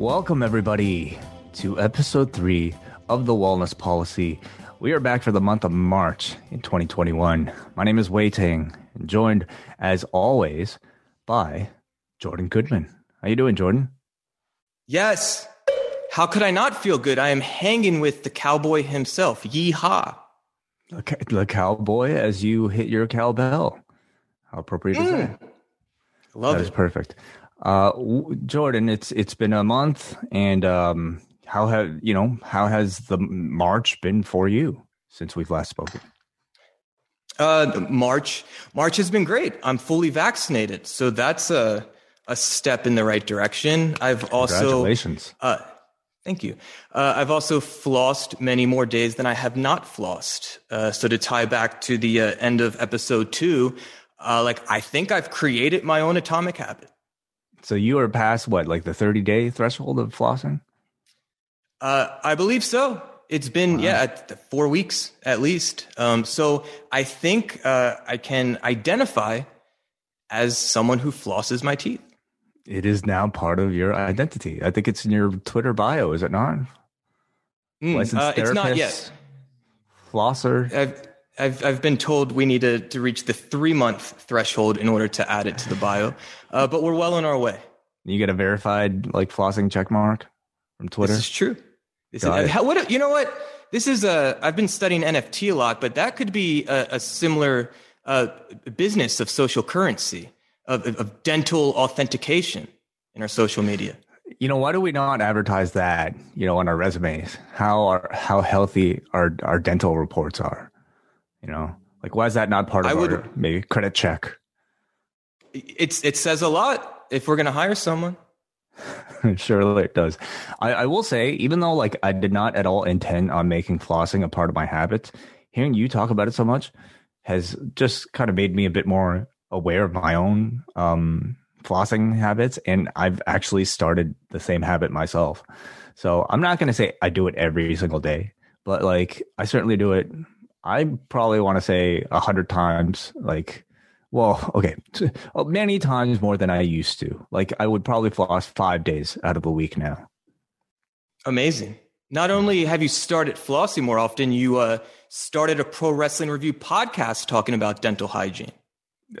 Welcome, everybody, to episode 3 of the Wellness Policy. We are back for the month of March in 2021. My name is Wei Ting, joined, as always, by Jordan Goodman. How you doing, Jordan? Yes. How could I not feel good? I am hanging with the cowboy himself. Yeehaw. Okay, the cowboy as you hit your cowbell. How appropriate is that? Love it. That is perfect. Jordan, it's been a month, and how has the March been for you since we've last spoken? March has been great. I'm fully vaccinated, so that's a step in the right direction. I've also congratulations. Thank you. I've also flossed many more days than I have not flossed. So to tie back to the end of episode 2, I think I've created my own atomic habit. So you are past what, like the 30-day threshold of flossing? I believe so. It's been, 4 weeks at least. So I think I can identify as someone who flosses my teeth. It is now part of your identity. I think it's in your Twitter bio, is it not? Licensed therapist, it's not yet. Flosser. I've been told we need to reach the 3-month threshold in order to add it to the bio, but we're well on our way. You get a verified flossing check mark from Twitter. This is true. This is I've been studying NFT a lot, but that could be a similar business of social currency of dental authentication in our social media. You know, why do we not advertise that? You know, on our resumes, how healthy our dental reports are. You know, why is that not part of our maybe credit check? It says a lot if we're going to hire someone. Surely it does. I will say, even though I did not at all intend on making flossing a part of my habits, hearing you talk about it so much has just kind of made me a bit more aware of my own flossing habits. And I've actually started the same habit myself. So I'm not going to say I do it every single day, but I certainly do it. I probably want to say 100 times, many times more than I used to. I would probably floss 5 days out of a week now. Amazing. Not only have you started flossing more often, you started a pro wrestling review podcast talking about dental hygiene.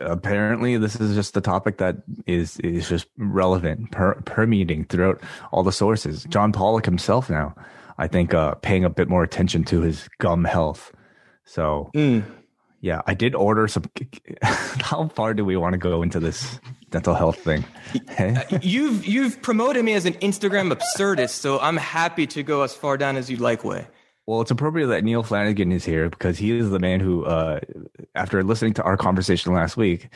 Apparently, this is just the topic that is just relevant, permeating throughout all the sources. John Pollock himself now, I think, paying a bit more attention to his gum health. So, I did order some. How far do we want to go into this dental health thing? You've promoted me as an Instagram absurdist, so I'm happy to go as far down as you'd like, Way. Well, it's appropriate that Neil Flanagan is here because he is the man who, after listening to our conversation last week,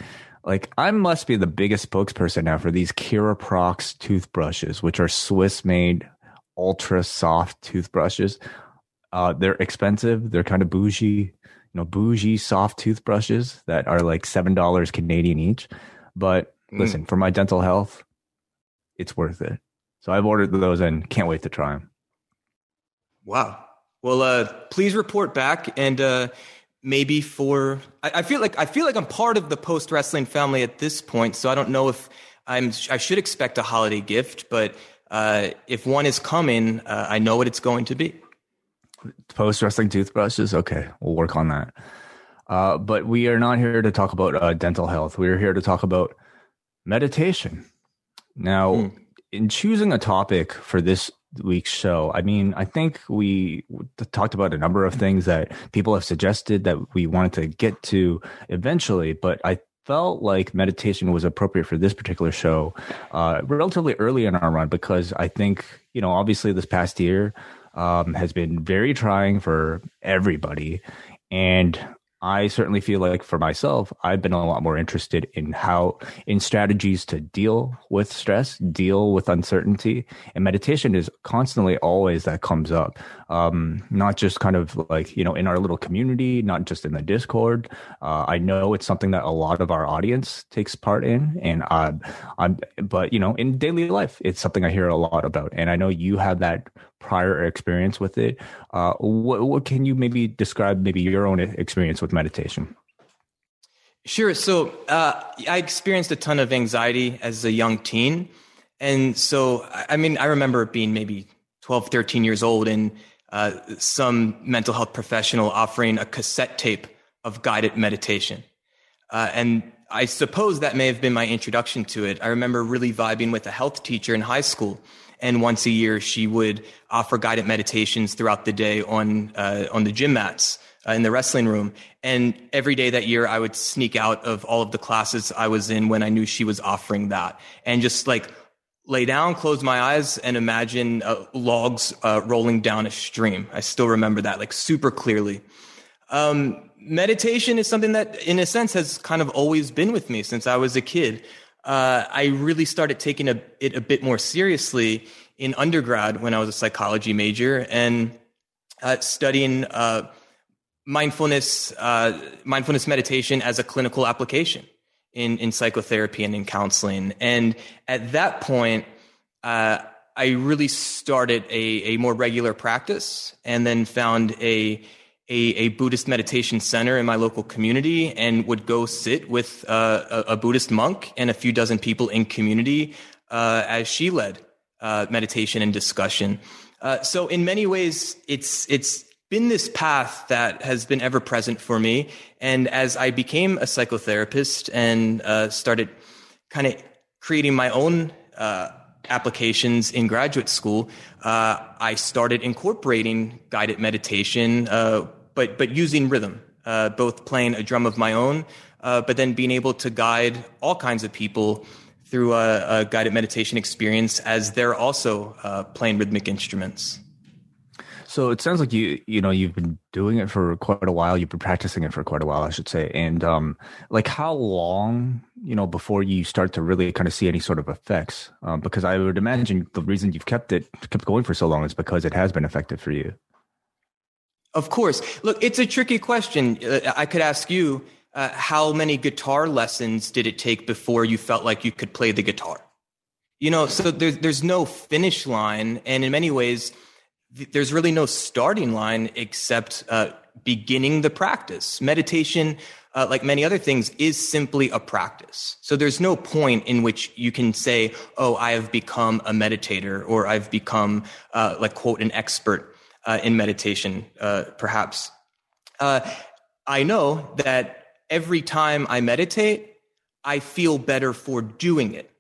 I must be the biggest spokesperson now for these Chiroprox toothbrushes, which are Swiss-made, ultra-soft toothbrushes. They're expensive. They're kind of bougie soft toothbrushes that are $7 Canadian each. But listen, for my dental health, it's worth it. So I've ordered those and can't wait to try them. Wow. Well, please report back and maybe I feel like I'm part of the post wrestling family at this point. So I don't know if I should expect a holiday gift, but if one is coming, I know what it's going to be. Post wrestling toothbrushes. Okay, we'll work on that. But we are not here to talk about dental health. We are here to talk about meditation. Now, in choosing a topic for this week's show, I mean, I think we talked about a number of things that people have suggested that we wanted to get to eventually, but I felt like meditation was appropriate for this particular show relatively early in our run, because I think, you know, obviously this past year has been very trying for everybody. And I certainly feel like for myself, I've been a lot more interested in strategies to deal with stress, deal with uncertainty. And meditation is constantly always that comes up, not just kind of like, you know, in our little community, not just in the Discord. I know it's something that a lot of our audience takes part in. And but, you know, in daily life, it's something I hear a lot about. And I know you have that prior experience with it. What can you maybe describe maybe your own experience with meditation? Sure. So I experienced a ton of anxiety as a young teen. And so, I mean, I remember being maybe 12, 13 years old and some mental health professional offering a cassette tape of guided meditation. And I suppose that may have been my introduction to it. I remember really vibing with a health teacher in high school. And once a year, she would offer guided meditations throughout the day on the gym mats in the wrestling room. And every day that year, I would sneak out of all of the classes I was in when I knew she was offering that, and just like lay down, close my eyes, and imagine logs rolling down a stream. I still remember that like super clearly. Meditation is something that, in a sense, has kind of always been with me since I was a kid. I really started taking it a bit more seriously in undergrad when I was a psychology major and studying mindfulness meditation as a clinical application in psychotherapy and in counseling. And at that point, I really started a more regular practice, and then found a Buddhist meditation center in my local community, and would go sit with a Buddhist monk and a few dozen people in community as she led meditation and discussion. So in many ways, it's been this path that has been ever present for me. And as I became a psychotherapist and started kind of creating my own applications in graduate school, I started incorporating guided meditation, but using rhythm, both playing a drum of my own, but then being able to guide all kinds of people through a guided meditation experience as they're also playing rhythmic instruments. So it sounds like you know, you've been doing it for quite a while. You've been practicing it for quite a while, I should say. And like how long, you know, before you start to really kind of see any sort of effects? Because I would imagine the reason you've kept going for so long is because it has been effective for you. Of course. Look, it's a tricky question. I could ask you, how many guitar lessons did it take before you felt like you could play the guitar? You know, so there's no finish line. And in many ways, there's really no starting line except beginning the practice. Meditation, like many other things, is simply a practice. So there's no point in which you can say, oh, I have become a meditator, or I've become like, quote, an expert in meditation, perhaps. I know that every time I meditate, I feel better for doing it.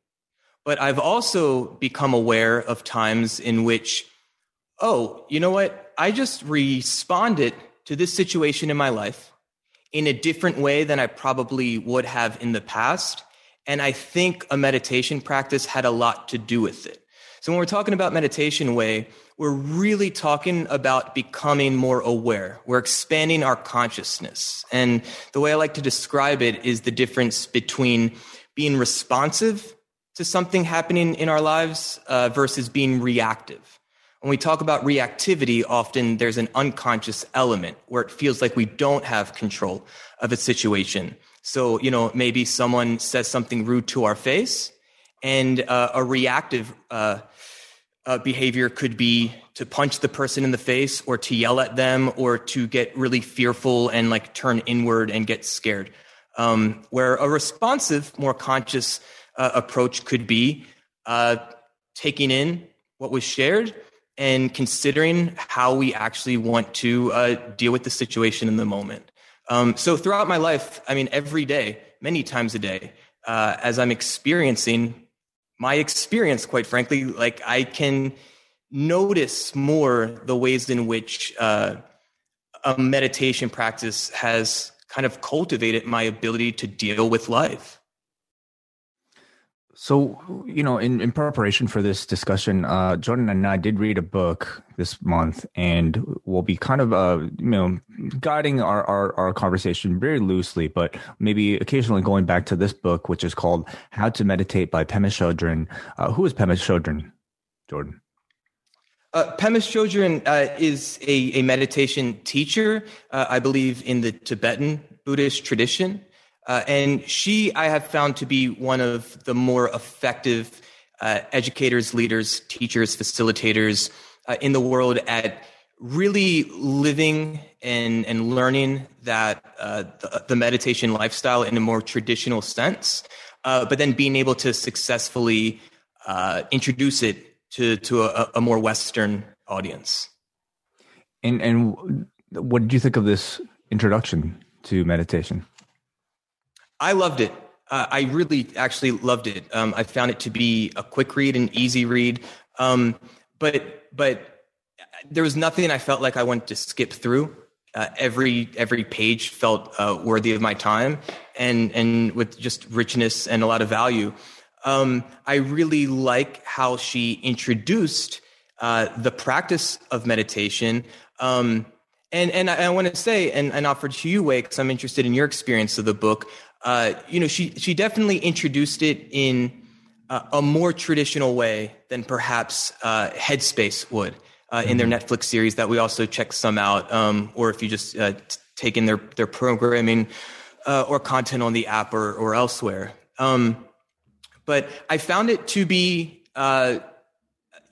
But I've also become aware of times in which, oh, you know what? I just responded to this situation in my life in a different way than I probably would have in the past. And I think a meditation practice had a lot to do with it. So when we're talking about meditation, Wei, we're really talking about becoming more aware. We're expanding our consciousness. And the way I like to describe it is the difference between being responsive to something happening in our lives versus being reactive. When we talk about reactivity, often there's an unconscious element where it feels like we don't have control of a situation. So, you know, maybe someone says something rude to our face, and a reactive behavior could be to punch the person in the face, or to yell at them, or to get really fearful and like turn inward and get scared. Where a responsive, more conscious approach could be taking in what was shared and considering how we actually want to deal with the situation in the moment. So throughout my life, I mean, every day, many times a day, as I'm experiencing my experience, quite frankly, like I can notice more the ways in which a meditation practice has kind of cultivated my ability to deal with life. So, you know, in preparation for this discussion, Jordan and I did read a book this month, and we'll be kind of, you know, guiding our conversation very loosely, but maybe occasionally going back to this book, which is called How to Meditate by Pema Chodron. Who is Pema Chodron, Jordan? Pema Chodron is a meditation teacher, I believe, in the Tibetan Buddhist tradition. And she, I have found to be one of the more effective educators, leaders, teachers, facilitators in the world at really living and learning that the meditation lifestyle in a more traditional sense, but then being able to successfully introduce it to a more Western audience. And what did you think of this introduction to meditation? I loved it. I really actually loved it. I found it to be a quick read, an easy read. But there was nothing I felt like I wanted to skip through. Every page felt worthy of my time and with just richness and a lot of value. I really like how she introduced the practice of meditation. And I want to say and offer to you, Wei, because I'm interested in your experience of the book. You know, she definitely introduced it in a more traditional way than perhaps Headspace would in their Netflix series that we also check some out, or if you just take in their programming or content on the app or elsewhere. But I found it to be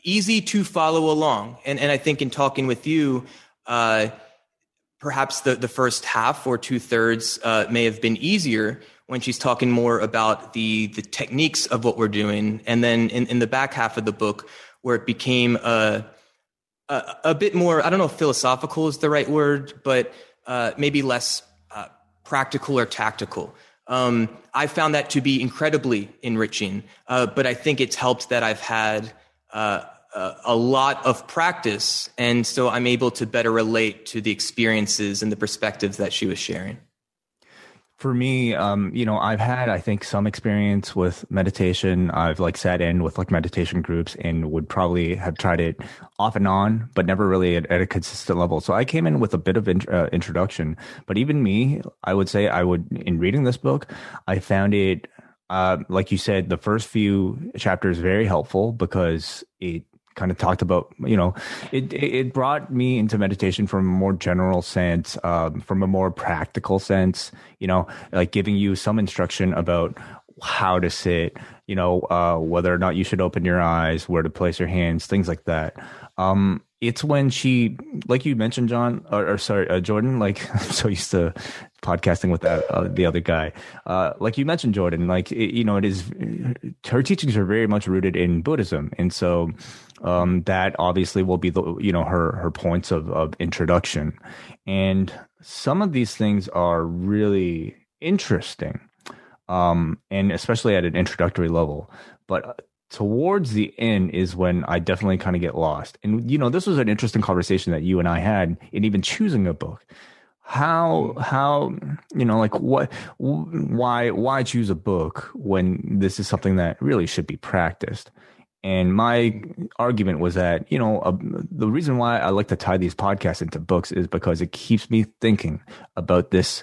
easy to follow along. And I think in talking with you, perhaps the first half or 2/3 may have been easier when she's talking more about the techniques of what we're doing. And then in the back half of the book, where it became a bit more, I don't know if philosophical is the right word, but maybe less practical or tactical. I found that to be incredibly enriching, but I think it's helped that I've had a lot of practice. And so I'm able to better relate to the experiences and the perspectives that she was sharing. For me, you know, I've had, I think, some experience with meditation. I've like sat in with like meditation groups and would probably have tried it off and on, but never really at a consistent level. So I came in with a bit of introduction, but even me, I would say in reading this book, I found it, like you said, the first few chapters very helpful because it kind of talked about, you know, it brought me into meditation from a more general sense, from a more practical sense, you know, like giving you some instruction about how to sit, you know, whether or not you should open your eyes, where to place your hands, things like that. It's when she, like you mentioned, Jordan, like I'm so used to podcasting with that, the other guy, like you mentioned, Jordan, like, it, you know, it is, her teachings are very much rooted in Buddhism. And so that obviously will be the, you know, her points of introduction. And some of these things are really interesting. And especially at an introductory level, but towards the end is when I definitely kind of get lost. And, you know, this was an interesting conversation that you and I had in even choosing a book. How, you know, like why choose a book when this is something that really should be practiced? And my argument was that, you know, the reason why I like to tie these podcasts into books is because it keeps me thinking about this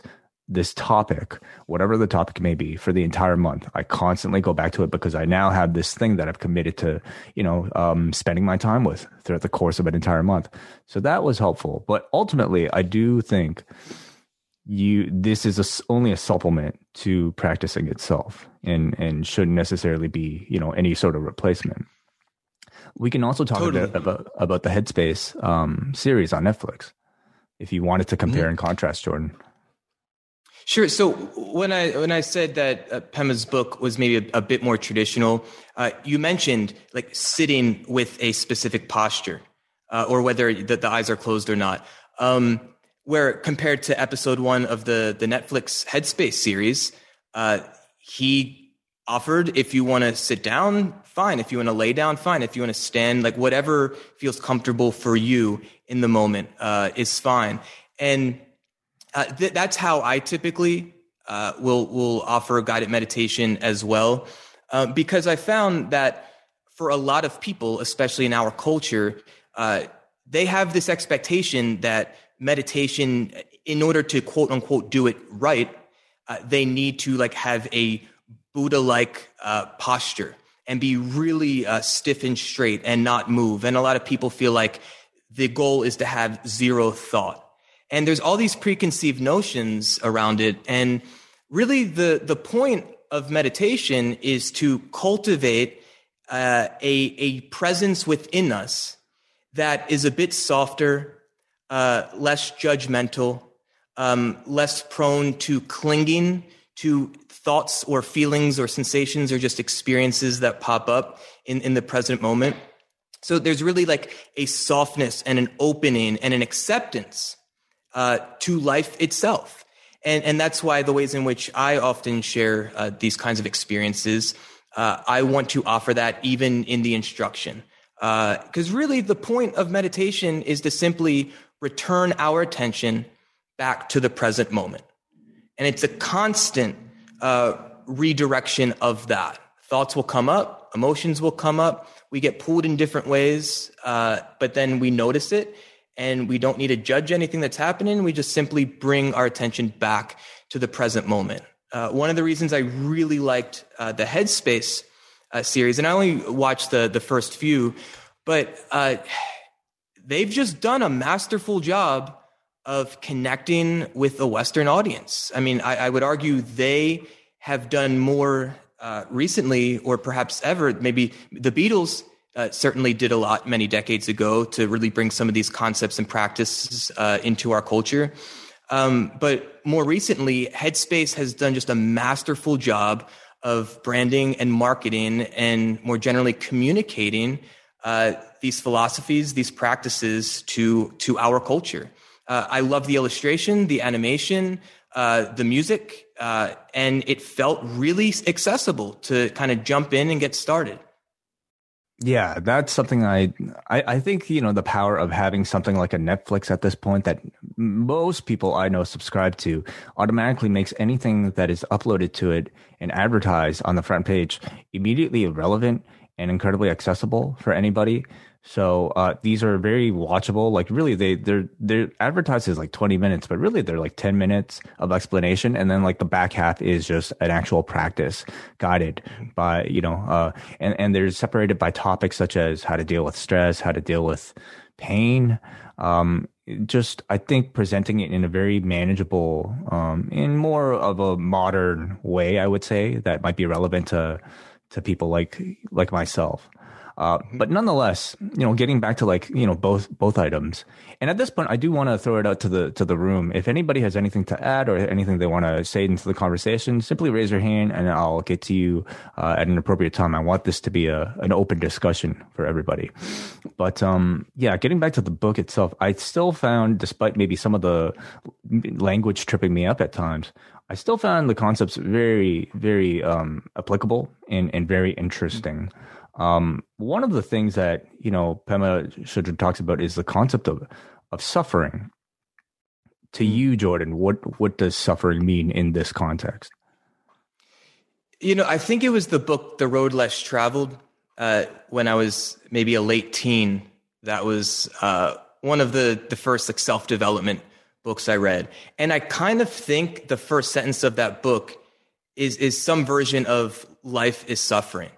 topic, whatever the topic may be, for the entire month. I constantly go back to it because I now have this thing that I've committed to, you know, spending my time with throughout the course of an entire month. So that was helpful. But ultimately, I do think this is only a supplement to practicing itself and shouldn't necessarily be, you know, any sort of replacement. We can also talk totally. A bit about the Headspace series on Netflix, if you wanted to compare and contrast, Jordan. Sure. So when I said that Pema's book was maybe a bit more traditional, you mentioned like sitting with a specific posture or whether the eyes are closed or not. where compared to episode one of the Netflix Headspace series, he offered, if you want to sit down, fine. If you want to lay down, fine. If you want to stand, like whatever feels comfortable for you in the moment is fine. And that's how I typically will offer guided meditation as well, because I found that for a lot of people, especially in our culture, they have this expectation that meditation, in order to quote unquote do it right, they need to like have a Buddha-like posture and be really stiff and straight and not move. And a lot of people feel like the goal is to have zero thought. And there's all these preconceived notions around it. And really the point of meditation is to cultivate a presence within us that is a bit softer, less judgmental, less prone to clinging to thoughts or feelings or sensations or just experiences that pop up in the present moment. So there's really like a softness and an opening and an acceptance to life itself. And that's why the ways in which I often share these kinds of experiences, I want to offer that even in the instruction. Because really the point of meditation is to simply return our attention back to the present moment. And it's a constant redirection of that. Thoughts will come up, emotions will come up, we get pulled in different ways, but then we notice it and we don't need to judge anything that's happening. We just simply bring our attention back to the present moment. One of the reasons I really liked the Headspace series, and I only watched the first few, but they've just done a masterful job of connecting with a Western audience. I mean, I would argue they have done more recently, or perhaps ever. Maybe the Beatles certainly did a lot many decades ago to really bring some of these concepts and practices into our culture. But more recently, Headspace has done just a masterful job of branding and marketing and more generally communicating these philosophies, these practices to our culture. I love the illustration, the animation, the music, and it felt really accessible to kind of jump in and get started. Yeah, that's something I think, you know, the power of having something like a Netflix at this point that most people I know subscribe to automatically makes anything that is uploaded to it and advertised on the front page immediately relevant and incredibly accessible for anybody. So these are very watchable. Like really, they're advertised as like 20 minutes, but really they're like 10 minutes of explanation. And then like the back half is just an actual practice guided by, you know, and they're separated by topics such as how to deal with stress, how to deal with pain. Just, I think presenting it in a very manageable, in more of a modern way, I would say, that might be relevant to people like myself. But nonetheless, you know, getting back to like, you know, both items. And at this point, I do want to throw it out to the room. If anybody has anything to add or anything they want to say into the conversation, simply raise your hand and I'll get to you at an appropriate time. I want this to be an open discussion for everybody. But yeah, getting back to the book itself, I still found, despite maybe some of the language tripping me up at times, I still found the concepts very, very applicable and very interesting. One of the things that, you know, Pema Chodron talks about is the concept of suffering. To you, Jordan, what does suffering mean in this context? You know, I think it was the book, The Road Less Traveled, when I was maybe a late teen. That was one of the first like self-development books I read. And I kind of think the first sentence of that book is some version of life is suffering.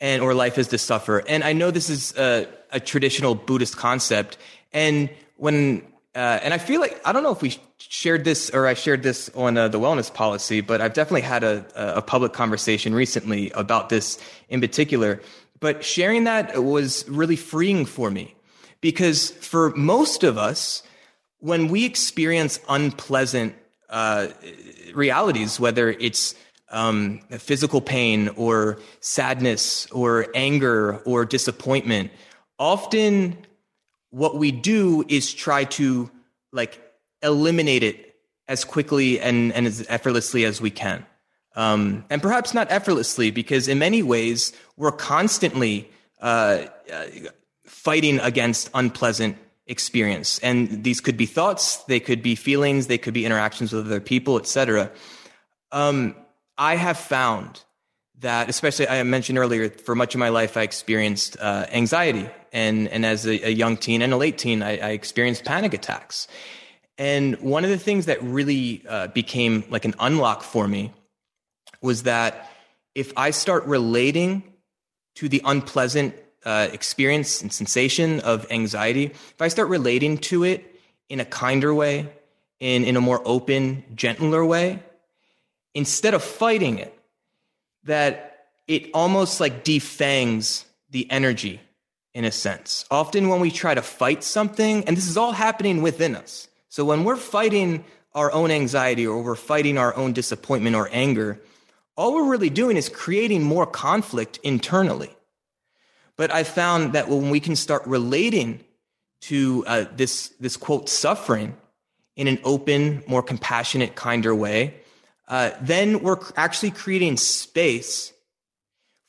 And or life is to suffer. And I know this is a traditional Buddhist concept. And when and I feel like, I don't know if we shared this or I shared this on the Wellness Policy, but I've definitely had a public conversation recently about this in particular. But sharing that was really freeing for me, because for most of us, when we experience unpleasant realities, whether it's physical pain or sadness or anger or disappointment, often what we do is try to like eliminate it as quickly and as effortlessly as we can. And perhaps not effortlessly, because in many ways, we're constantly fighting against unpleasant experience. And these could be thoughts, they could be feelings, they could be interactions with other people, etc. I have found that, especially I mentioned earlier, for much of my life, I experienced anxiety. And as a young teen and a late teen, I experienced panic attacks. And one of the things that really became like an unlock for me was that if I start relating to the unpleasant experience and sensation of anxiety, if I start relating to it in a kinder way, in a more open, gentler way, instead of fighting it, that it almost like defangs the energy in a sense. Often when we try to fight something, and this is all happening within us. So when we're fighting our own anxiety or we're fighting our own disappointment or anger, all we're really doing is creating more conflict internally. But I found that when we can start relating to this quote suffering in an open, more compassionate, kinder way, then we're actually creating space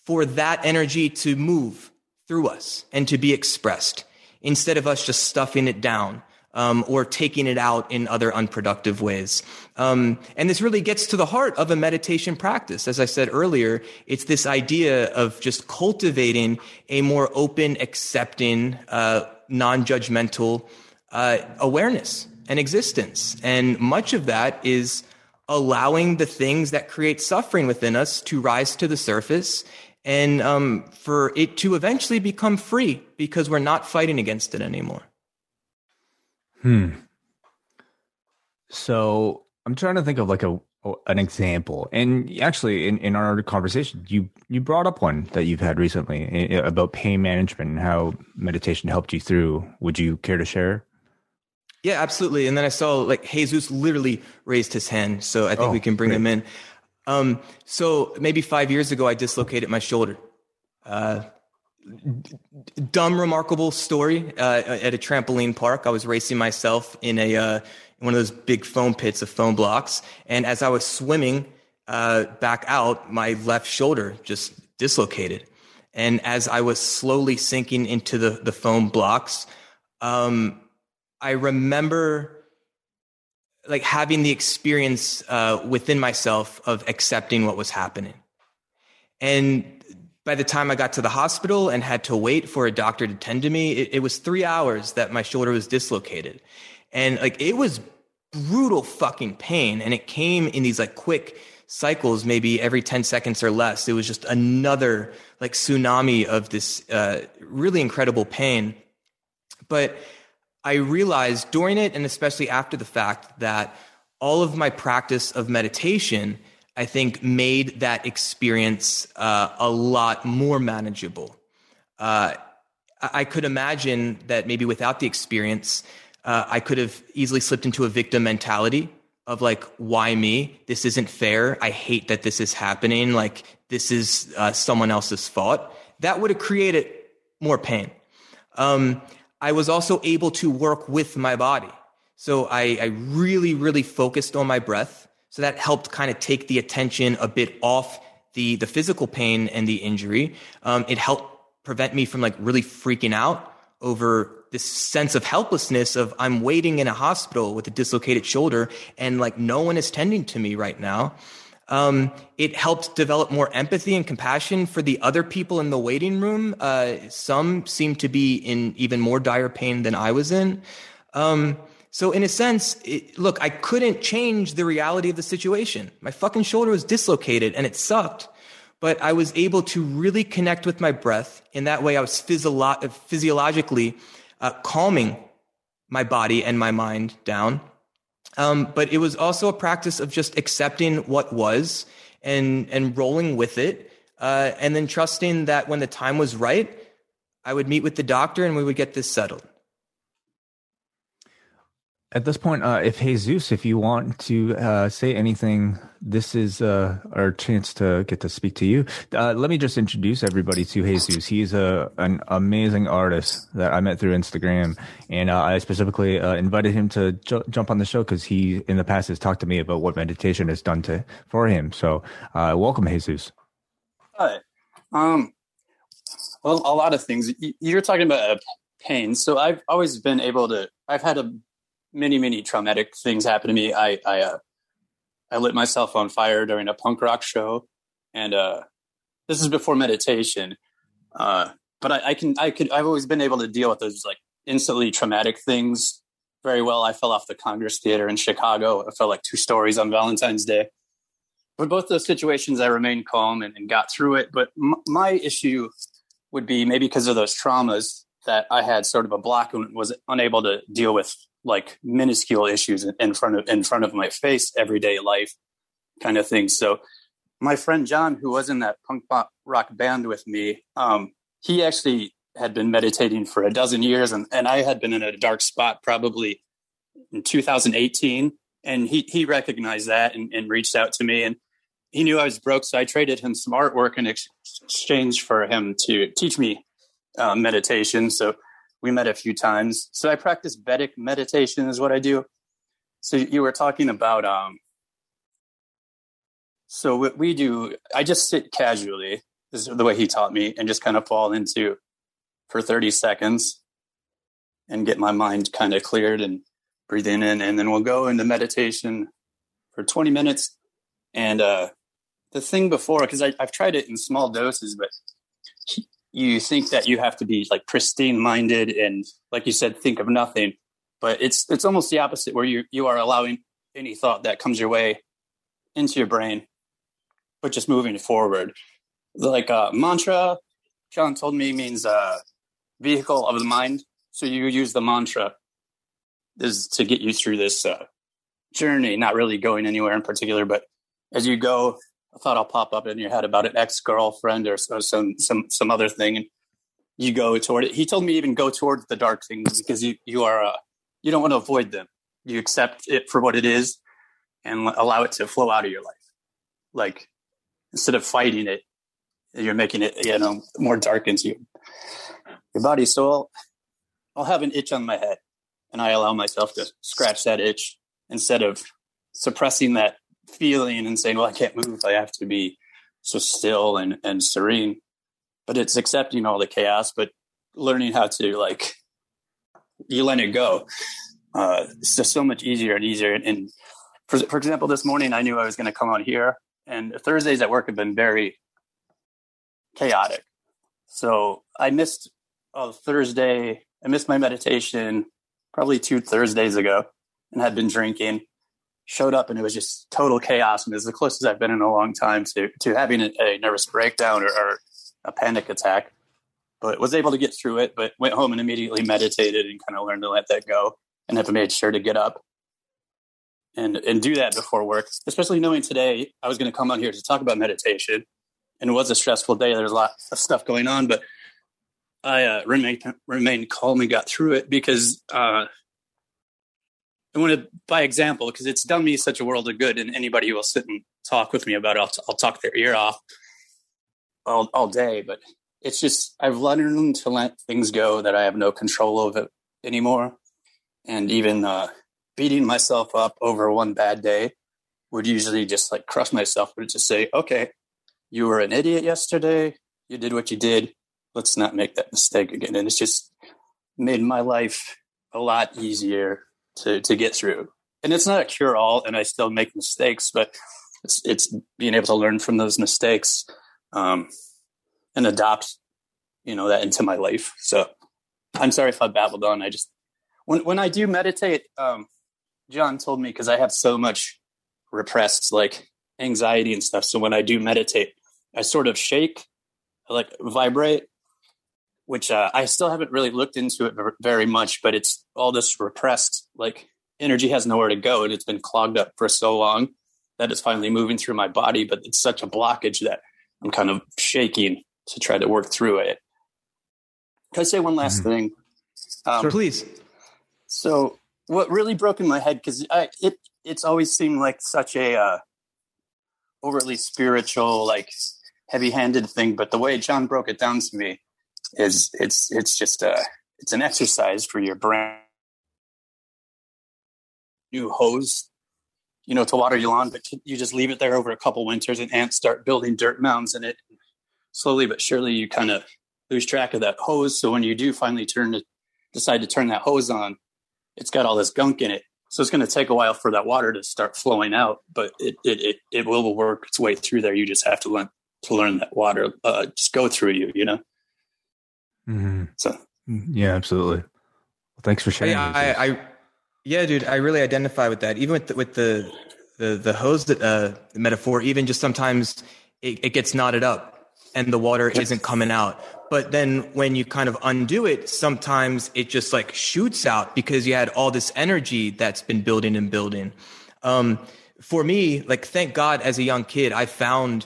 for that energy to move through us and to be expressed instead of us just stuffing it down or taking it out in other unproductive ways. And this really gets to the heart of a meditation practice. As I said earlier, it's this idea of just cultivating a more open, accepting, non-judgmental awareness and existence. And much of that is allowing the things that create suffering within us to rise to the surface and for it to eventually become free because we're not fighting against it anymore. So I'm trying to think of like an example. And actually in our conversation, you brought up one that you've had recently about pain management and how meditation helped you through. Would you care to share? Yeah, absolutely. And then I saw like Jesus literally raised his hand. So I think we can bring him in. So maybe 5 years ago, I dislocated my shoulder. Dumb, remarkable story at a trampoline park. I was racing myself in one of those big foam pits of foam blocks. And as I was swimming back out, my left shoulder just dislocated. And as I was slowly sinking into the foam blocks, I remember like having the experience within myself of accepting what was happening. And by the time I got to the hospital and had to wait for a doctor to tend to me, it was 3 hours that my shoulder was dislocated. And like, it was brutal fucking pain. And it came in these like quick cycles, maybe every 10 seconds or less. It was just another like tsunami of this really incredible pain. But I realized during it, and especially after the fact, that all of my practice of meditation, I think, made that experience a lot more manageable. I could imagine that maybe without the experience, I could have easily slipped into a victim mentality of like, why me? This isn't fair. I hate that this is happening. Like, this is someone else's fault. That would have created more pain. I was also able to work with my body. So I really, really focused on my breath. So that helped kind of take the attention a bit off the physical pain and the injury. It helped prevent me from like really freaking out over this sense of helplessness of I'm waiting in a hospital with a dislocated shoulder and like no one is tending to me right now. It helped develop more empathy and compassion for the other people in the waiting room. Some seemed to be in even more dire pain than I was in. So in a sense, look, I couldn't change the reality of the situation. My fucking shoulder was dislocated and it sucked, but I was able to really connect with my breath. In that way, I was physiologically calming my body and my mind down. But it was also a practice of just accepting what was and rolling with it. And then trusting that when the time was right, I would meet with the doctor and we would get this settled. At this point, if Jesus, if you want to say anything, this is our chance to get to speak to you. Let me just introduce everybody to Jesus. He's an amazing artist that I met through Instagram, and I specifically invited him to jump on the show because he, in the past, has talked to me about what meditation has done for him. So welcome, Jesus. Hi. Well, a lot of things. You're talking about pain. So I've always been able to – I've had a – many traumatic things happened to me. I lit myself on fire during a punk rock show, and this is before meditation. But I've always been able to deal with those like instantly traumatic things very well. I fell off the Congress Theater in Chicago. I fell like 2 stories on Valentine's Day. But both those situations, I remained calm and got through it. But my issue would be maybe because of those traumas that I had sort of a block and was unable to deal with like minuscule issues in front of my face, everyday life kind of thing. So my friend John, who was in that punk rock band with me, he actually had been meditating for 12 years, and I had been in a dark spot probably in 2018. And he recognized that and reached out to me, and he knew I was broke. So I traded him some artwork in exchange for him to teach me meditation. So we met a few times. So I practice Vedic meditation is what I do. So you were talking about, so what we do, I just sit casually. This is the way he taught me, and just kind of fall into for 30 seconds and get my mind kind of cleared and breathing in. And then we'll go into meditation for 20 minutes. And the thing before, because I've tried it in small doses, but you think that you have to be like pristine minded and, like you said, think of nothing, but it's almost the opposite, where you are allowing any thought that comes your way into your brain, but just moving forward. Like a mantra, John told me, means vehicle of the mind. So you use the mantra is to get you through this journey, not really going anywhere in particular, but as you go, I thought I'll pop up in your head about an ex-girlfriend or some other thing, and you go toward it. He told me even go towards the dark things, because you don't want to avoid them. You accept it for what it is and allow it to flow out of your life. Like, instead of fighting it, you're making it, more dark into your body. So I'll have an itch on my head, and I allow myself to scratch that itch instead of suppressing that feeling and saying, well, I can't move, I have to be so still and serene. But it's accepting all the chaos, but learning how to, like, you let it go. It's just so much easier and easier. And for example, this morning I knew I was going to come on here, and Thursdays at work have been very chaotic, so I missed Thursday. I missed my meditation probably 2 Thursdays ago and had been drinking. Showed up and it was just total chaos, and it was the closest I've been in a long time to having a nervous breakdown or a panic attack. But was able to get through it, but went home and immediately meditated and kind of learned to let that go, and have made sure to get up and do that before work, especially knowing today I was going to come on here to talk about meditation. And it was a stressful day. There's a lot of stuff going on, but I remained calm and got through it, because I want to, by example, because it's done me such a world of good, and anybody who will sit and talk with me about it, I'll talk their ear off all day. But it's just, I've learned to let things go that I have no control over anymore. And even beating myself up over one bad day would usually just like crush myself, but just say, okay, you were an idiot yesterday. You did what you did. Let's not make that mistake again. And it's just made my life a lot easier to get through. And it's not a cure all, and I still make mistakes, but it's being able to learn from those mistakes and adopt, that into my life. So I'm sorry if I babbled on. I just, when I do meditate, John told me, because I have so much repressed like anxiety and stuff. So when I do meditate, I sort of shake, like vibrate, which I still haven't really looked into it very much, but it's all this repressed, like, energy has nowhere to go. And it's been clogged up for so long that it's finally moving through my body. But it's such a blockage that I'm kind of shaking to try to work through it. Can I say one last thing? Sure, please. So what really broke in my head, because it's always seemed like such a overtly spiritual, like heavy-handed thing, but the way John broke it down to me is it's just it's an exercise for your brand new hose, you know, to water your lawn, but you just leave it there over a couple winters and ants start building dirt mounds in it. Slowly but surely you kind of lose track of that hose, so when you do finally decide to turn that hose on, it's got all this gunk in it. So it's going to take a while for that water to start flowing out, but it will work its way through there. You just have to learn that water just go through you, you know? Mm-hmm. So yeah, absolutely. Well, thanks for sharing. Yeah, dude, I really identify with that. Even with the hose metaphor, even just sometimes it gets knotted up and the water isn't coming out. But then when you kind of undo it, sometimes it just like shoots out because you had all this energy that's been building and building. For me, like, thank God, as a young kid, I found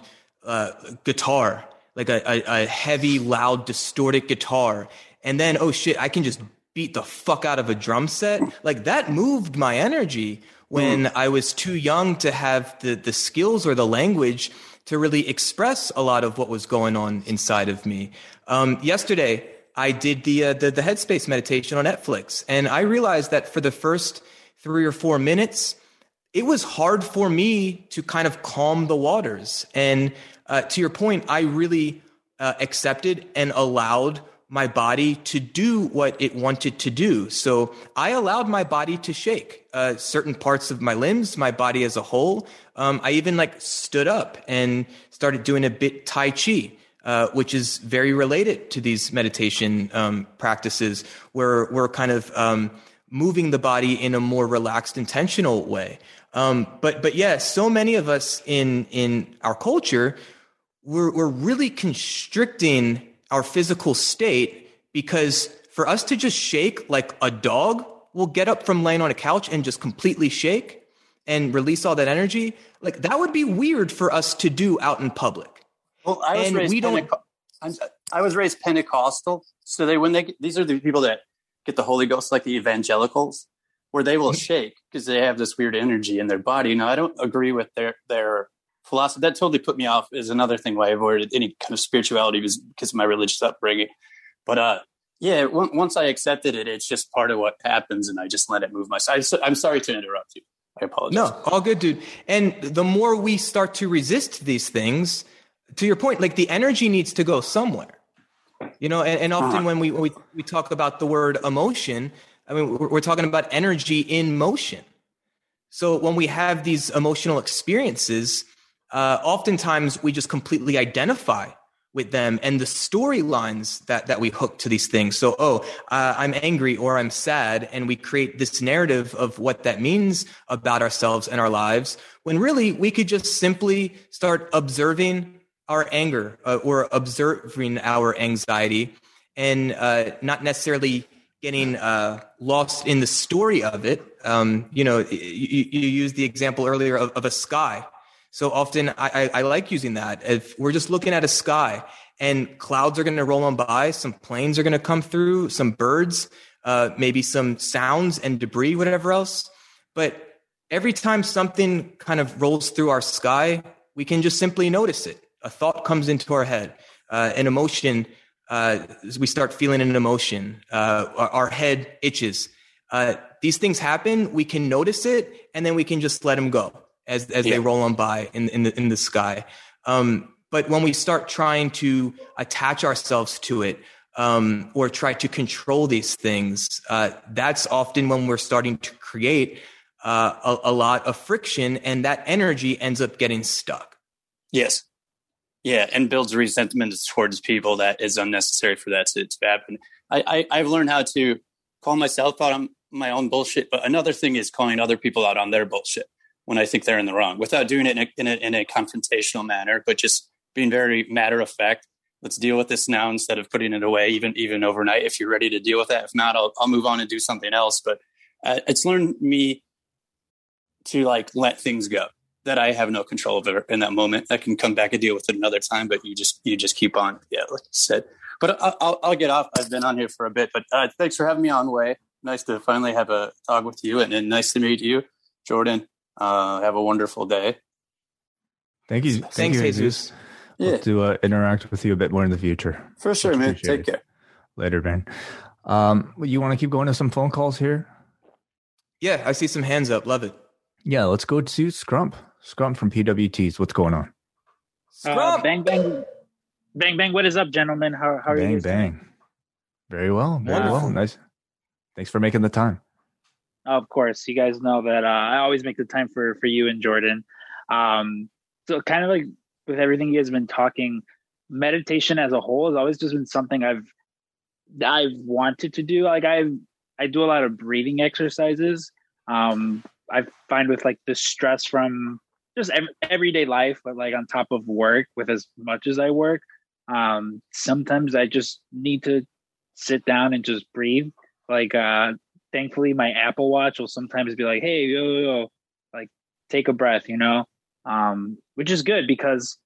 guitar, like a heavy, loud, distorted guitar. And then, oh shit, I can just beat the fuck out of a drum set. Like, that moved my energy when I was too young to have the skills or the language to really express a lot of what was going on inside of me. Yesterday, I did the Headspace meditation on Netflix, and I realized that for the first 3 or 4 minutes, it was hard for me to kind of calm the waters. And to your point, I really accepted and allowed my body to do what it wanted to do. So I allowed my body to shake certain parts of my limbs, my body as a whole. I even like stood up and started doing a bit Tai Chi, which is very related to these meditation practices where we're kind of moving the body in a more relaxed, intentional way. But yeah, so many of us in our culture, we're really constricting our physical state, because for us to just shake like a dog will get up from laying on a couch and just completely shake and release all that energy. Like, that would be weird for us to do out in public. Well, I was raised Pentecostal. So these are the people that get the Holy Ghost, like the evangelicals, where they will shake because they have this weird energy in their body. Now, I don't agree with their philosophy. That totally put me off, is another thing why I avoided any kind of spirituality, was because of my religious upbringing. But yeah, once I accepted it, it's just part of what happens, and I just let it move myself. I'm sorry to interrupt you. I apologize. No, all good, dude. And the more we start to resist these things, to your point, like, the energy needs to go somewhere, you know. And often when we talk about the word emotion, I mean, we're talking about energy in motion. So when we have these emotional experiences, oftentimes we just completely identify with them and the storylines that we hook to these things. So, I'm angry or I'm sad, and we create this narrative of what that means about ourselves and our lives, when really we could just simply start observing our anger or observing our anxiety, and not necessarily getting lost in the story of it. You know, you used the example earlier of a sky. So often I like using that. If we're just looking at a sky and clouds are going to roll on by, some planes are going to come through, some birds, maybe some sounds and debris, whatever else. But every time something kind of rolls through our sky, we can just simply notice it. A thought comes into our head, an emotion. We start feeling an emotion. Our head itches. These things happen. We can notice it, and then we can just let them go as they roll on by in the sky. But when we start trying to attach ourselves to it, or try to control these things, that's often when we're starting to create a lot of friction, and that energy ends up getting stuck. Yes. Yeah, and builds resentment towards people that is unnecessary for that to happen. I've learned how to call myself out on my own bullshit, but another thing is calling other people out on their bullshit when I think they're in the wrong, without doing it in a confrontational manner, but just being very matter of fact. Let's deal with this now instead of putting it away, even overnight, if you're ready to deal with that. If not, I'll move on and do something else. But it's learned me to like let things go that I have no control over in that moment. I can come back and deal with it another time, but you just keep on. Yeah, like you said. But I'll get off. I've been on here for a bit, but thanks for having me on, Wei. Nice to finally have a talk with you, and nice to meet you, Jordan. Have a wonderful day. Thank you. Thanks, Jesus. Yeah. Hope to interact with you a bit more in the future. For sure, man. Take care. Later, man. You want to keep going to some phone calls here? Yeah, I see some hands up. Love it. Yeah, let's go to Scrump. Scrump from PWTs. What's going on? Scrump! Bang, bang. Bang, bang. What is up, gentlemen? How are you? Bang, bang. Very well. Very well. Nice. Thanks for making the time. Of course. You guys know that I always make the time for you and Jordan. So kind of like with everything you guys have been talking, meditation as a whole has always just been something I've wanted to do. Like I do a lot of breathing exercises. I find with like the stress from just everyday life, but like on top of work, with as much as I work, sometimes I just need to sit down and just breathe. Like thankfully my Apple Watch will sometimes be like, hey, yo, like take a breath, you know? Which is good, because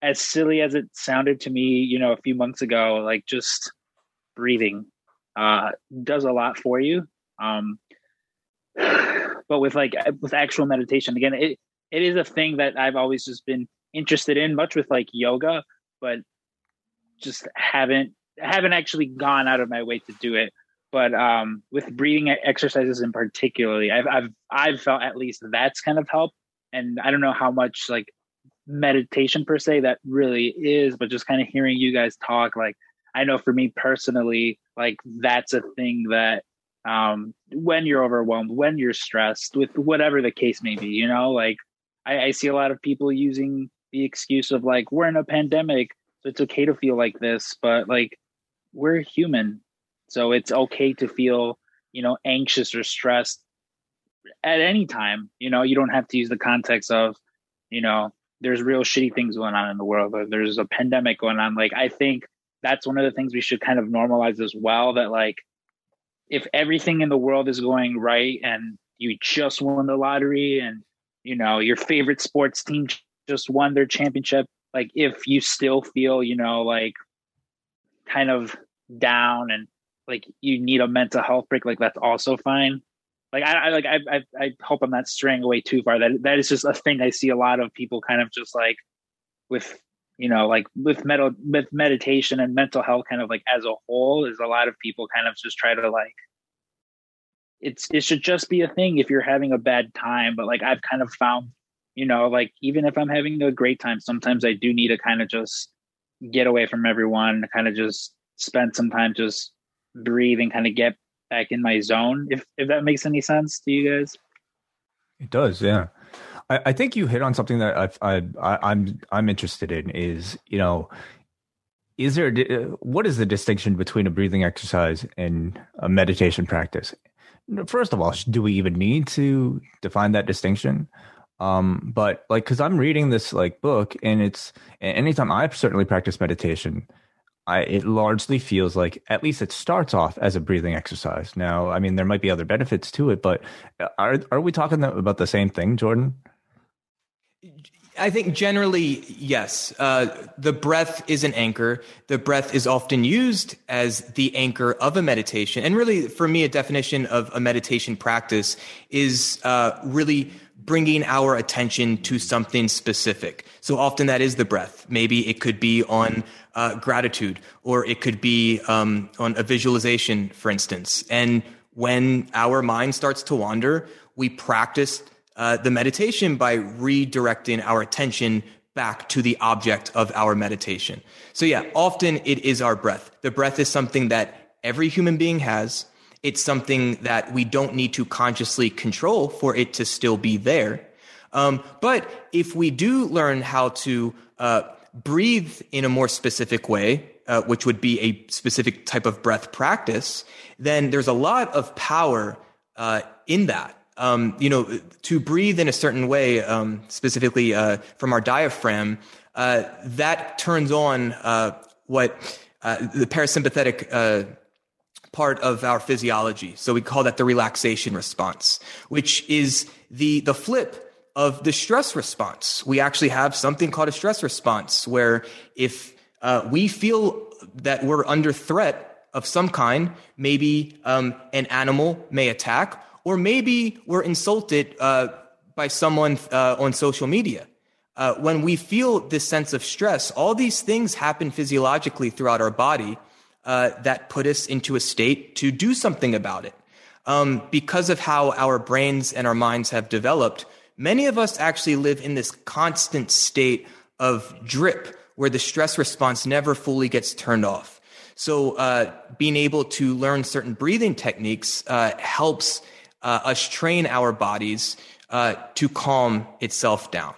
as silly as it sounded to me, you know, a few months ago, like just breathing does a lot for you. But with actual meditation, again, it is a thing that I've always just been interested in, much with like yoga, but just haven't actually gone out of my way to do it. But with breathing exercises in particularly, I've felt at least that's kind of helped. And I don't know how much like meditation per se that really is, but just kind of hearing you guys talk, like I know for me personally, like that's a thing that when you're overwhelmed, when you're stressed, with whatever the case may be, you know, like I see a lot of people using the excuse of like, we're in a pandemic, so it's okay to feel like this, but like we're human. So it's okay to feel, you know, anxious or stressed at any time. You know, you don't have to use the context of, you know, there's real shitty things going on in the world, or there's a pandemic going on. Like, I think that's one of the things we should kind of normalize as well, that like, if everything in the world is going right and you just won the lottery and, you know, your favorite sports team just won their championship, like if you still feel, you know, like kind of down and like you need a mental health break, like that's also fine. Like I hope I'm not straying away too far. That is just a thing I see a lot of people kind of just like with, you know, like with meditation and mental health kind of like as a whole, is a lot of people kind of just try to like, it should just be a thing if you're having a bad time. But like, I've kind of found, you know, like even if I'm having a great time, sometimes I do need to kind of just get away from everyone, kind of just spend some time, just breathe and kind of get back in my zone, if that makes any sense to you guys. It does, yeah. I think you hit on something that I'm interested in, is, you know, what is the distinction between a breathing exercise and a meditation practice? First of all, do we even need to define that distinction? But like, because I'm reading this like book, and it's, anytime I certainly practice meditation, it largely feels like, at least it starts off as a breathing exercise. Now, I mean, there might be other benefits to it, but are we talking about the same thing, Jordan? I think generally, yes. The breath is an anchor. The breath is often used as the anchor of a meditation. And really, for me, a definition of a meditation practice is really bringing our attention to something specific. So often that is the breath. Maybe it could be on gratitude, or it could be on a visualization, for instance. And when our mind starts to wander, we practice the meditation by redirecting our attention back to the object of our meditation. So yeah, often it is our breath. The breath is something that every human being has. It's something that we don't need to consciously control for it to still be there. But if we do learn how to breathe in a more specific way, which would be a specific type of breath practice, then there's a lot of power in that. You know, to breathe in a certain way, specifically from our diaphragm, that turns on the parasympathetic part of our physiology. So we call that the relaxation response, which is the flip of the stress response. We actually have something called a stress response, where if we feel that we're under threat of some kind. Maybe an animal may attack, or maybe we're insulted by someone on social media. When we feel this sense of stress, all these things happen physiologically throughout our body that put us into a state to do something about it. Because of how our brains and our minds have developed, many of us actually live in this constant state of drip where the stress response never fully gets turned off. So being able to learn certain breathing techniques helps us train our bodies to calm itself down.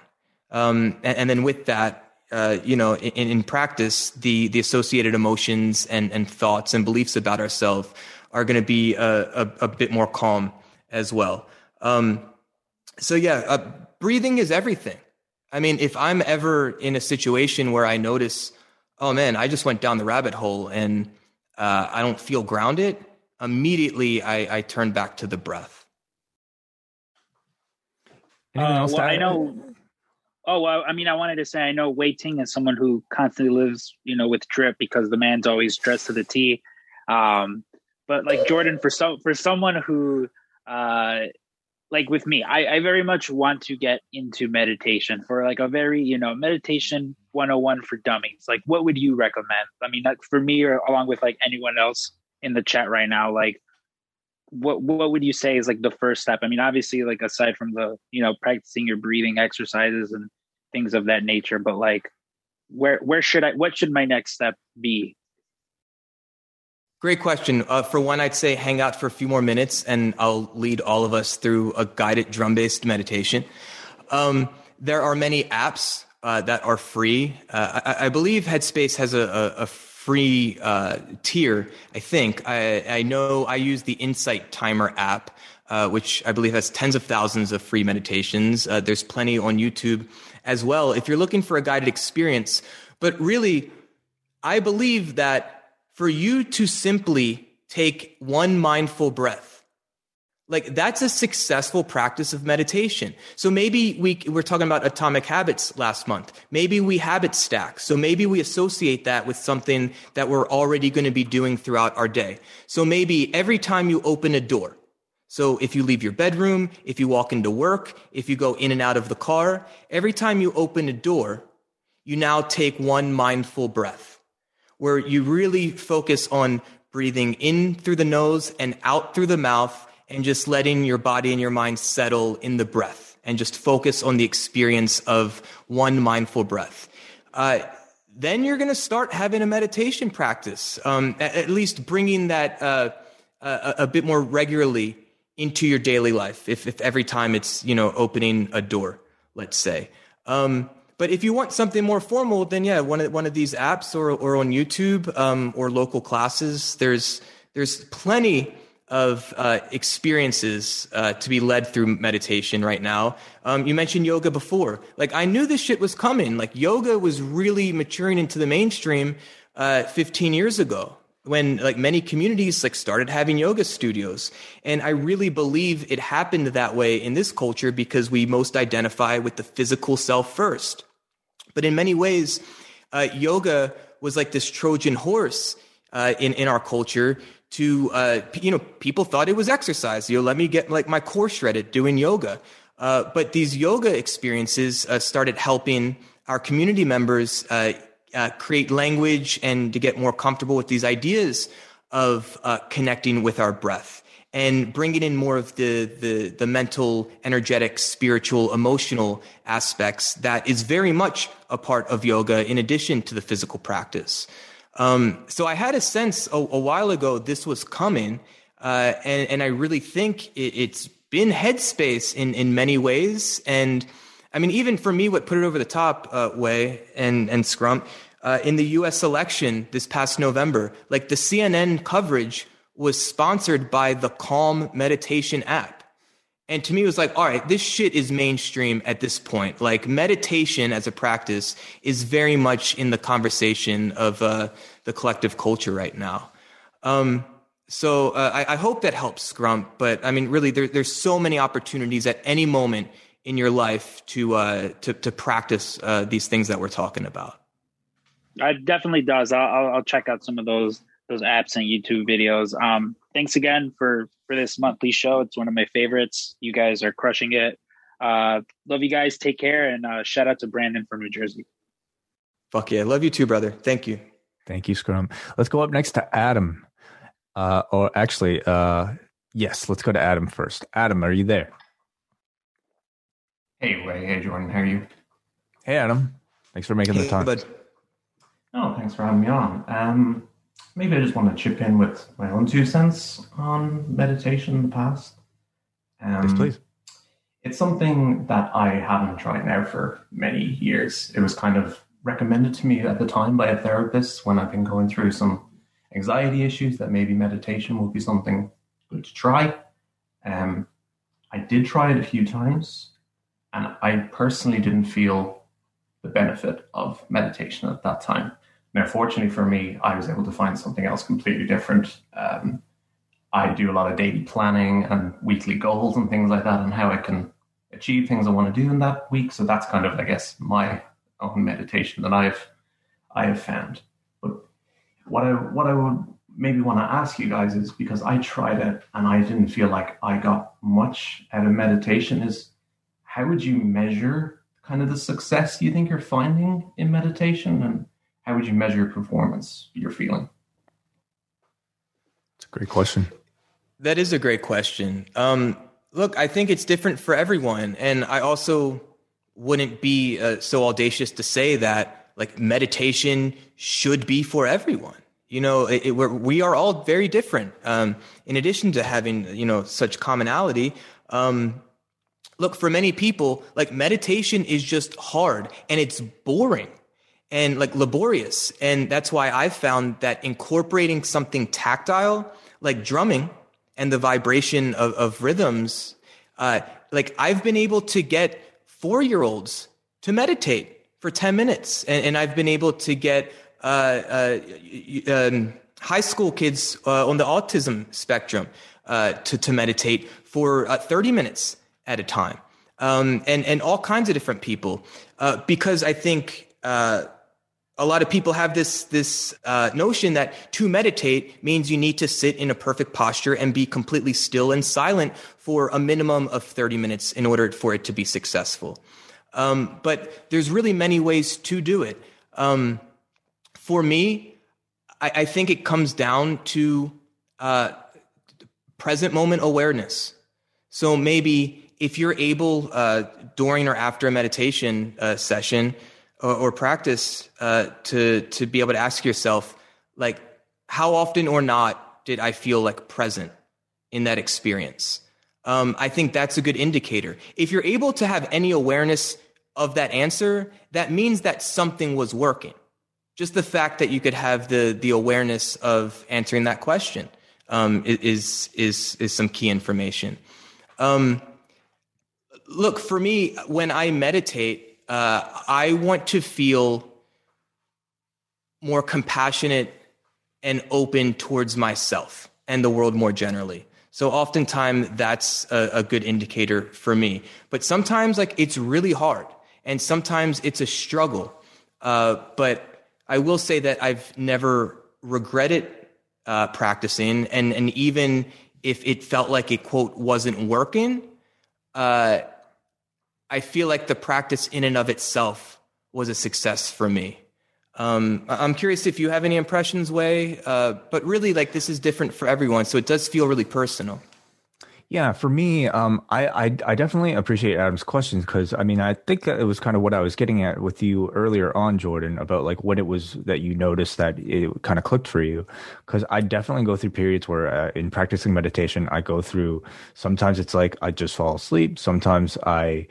And then with that, in practice, the associated emotions and thoughts and beliefs about ourselves are going to be a bit more calm as well. Breathing is everything. I mean, if I'm ever in a situation where I notice, oh man, I just went down the rabbit hole and I don't feel grounded, immediately I turn back to the breath. I wanted to say, I know Wei Ting is someone who constantly lives, with drip because the man's always dressed to the T. But like Jordan, for someone who, like with me, I very much want to get into meditation for like a very, meditation 101 for dummies. Like, what would you recommend? I mean, like for me or along with like anyone else in the chat right now, like what would you say is like the first step? I mean, obviously like aside from the, practicing your breathing exercises and things of that nature, but like, what should my next step be? Great question. For one, I'd say hang out for a few more minutes and I'll lead all of us through a guided drum-based meditation. There are many apps that are free. I believe Headspace has a free tier, I think. I know I use the Insight Timer app, which I believe has tens of thousands of free meditations. There's plenty on YouTube as well if you're looking for a guided experience. But really, I believe that for you to simply take one mindful breath, like that's a successful practice of meditation. So maybe we're talking about atomic habits last month. Maybe we habit stack. So maybe we associate that with something that we're already going to be doing throughout our day. So maybe every time you open a door, so if you leave your bedroom, if you walk into work, if you go in and out of the car, every time you open a door, you now take one mindful breath, where you really focus on breathing in through the nose and out through the mouth and just letting your body and your mind settle in the breath and just focus on the experience of one mindful breath. Then you're going to start having a meditation practice, at least bringing that a bit more regularly into your daily life, if every time it's, opening a door, let's say. But if you want something more formal, then yeah, one of these apps or on YouTube or local classes, there's plenty of experiences to be led through meditation right now. You mentioned yoga before. Like I knew this shit was coming. Like yoga was really maturing into the mainstream 15 years ago when like many communities like started having yoga studios. And I really believe it happened that way in this culture because we most identify with the physical self first. But in many ways, yoga was like this Trojan horse in our culture to, people thought it was exercise. Let me get like my core shredded doing yoga. But these yoga experiences started helping our community members create language and to get more comfortable with these ideas of connecting with our breath and bringing in more of the mental, energetic, spiritual, emotional aspects that is very much a part of yoga in addition to the physical practice. So I had a sense a while ago this was coming, and I really think it's been Headspace in many ways. And I mean, even for me, what put it over the top, Wei and Scrum, in the U.S. election this past November, like the CNN coverage was sponsored by the Calm Meditation app. And to me, it was like, all right, this shit is mainstream at this point. Like meditation as a practice is very much in the conversation of the collective culture right now. I hope that helps, Scrum. But I mean, really, there's so many opportunities at any moment in your life to practice these things that we're talking about. It definitely does. I'll check out some of those those apps and YouTube videos. Thanks again for this monthly show. It's one of my favorites. You guys are crushing it. Love you guys. Take care. And shout out to Brandon from New Jersey. Fuck yeah. Love you too, brother. Thank you. Thank you, Scrum. Let's go up next to Adam. Yes, let's go to Adam first. Adam, are you there? Hey, Wei. Hey, Jordan. How are you? Hey, Adam. Thanks for making the time. Bud. Oh, thanks for having me on. Maybe I just want to chip in with my own 2 cents on meditation in the past. Yes, please. It's something that I haven't tried now for many years. It was kind of recommended to me at the time by a therapist when I've been going through some anxiety issues that maybe meditation would be something good to try. I did try it a few times, and I personally didn't feel the benefit of meditation at that time. Now, fortunately for me, I was able to find something else completely different. I do a lot of daily planning and weekly goals and things like that, and how I can achieve things I want to do in that week. So that's kind of, I guess, my own meditation that I have found. But what I would maybe want to ask you guys is, because I tried it and I didn't feel like I got much out of meditation, is how would you measure kind of the success you think you're finding in meditation, and how would you measure performance, your feeling? It's a great question. That is a great question. Look, I think it's different for everyone. And I also wouldn't be so audacious to say that like meditation should be for everyone. You know, we are all very different. In addition to having, you know, such commonality, look, for many people, like meditation is just hard and it's boring and like laborious. And that's why I found that incorporating something tactile, like drumming and the vibration of rhythms, like I've been able to get 4-year-olds to meditate for 10 minutes. And I've been able to get high school kids on the autism spectrum to meditate for 30 minutes at a time, and all kinds of different people, because I think a lot of people have this notion that to meditate means you need to sit in a perfect posture and be completely still and silent for a minimum of 30 minutes in order for it to be successful. But there's really many ways to do it. For me, I think it comes down to present moment awareness. So maybe if you're able during or after a meditation session or practice to be able to ask yourself, like, how often or not did I feel like present in that experience? I think that's a good indicator. If you're able to have any awareness of that answer, that means that something was working. Just the fact that you could have the awareness of answering that question is some key information. Look, for me, when I meditate, I want to feel more compassionate and open towards myself and the world more generally. So oftentimes that's a good indicator for me. But sometimes, like, it's really hard, and sometimes it's a struggle. But I will say that I've never regretted practicing, and even if it felt like it, quote, wasn't working, I feel like the practice in and of itself was a success for me. I'm curious if you have any impressions, Wei, but really, like, this is different for everyone, so it does feel really personal. Yeah, for me, I definitely appreciate Adam's questions, because I mean, I think that it was kind of what I was getting at with you earlier on, Jordan, about like when it was that you noticed that it kind of clicked for you. Because I definitely go through periods where in practicing meditation, I go through, sometimes it's like I just fall asleep. Sometimes I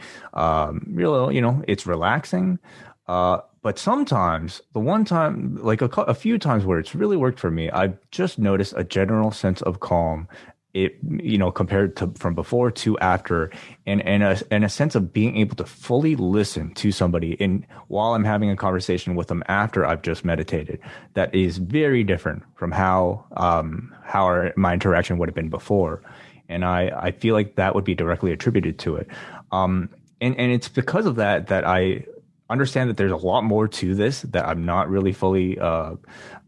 really, you know, it's relaxing. But sometimes, the one time, like a few times where it's really worked for me, I've just noticed a general sense of calm. It, you know, compared to from before to after, and a sense of being able to fully listen to somebody in while I'm having a conversation with them after I've just meditated, that is very different from how my interaction would have been before, and I feel like that would be directly attributed to it, and it's because of that I understand that there's a lot more to this that I'm not really fully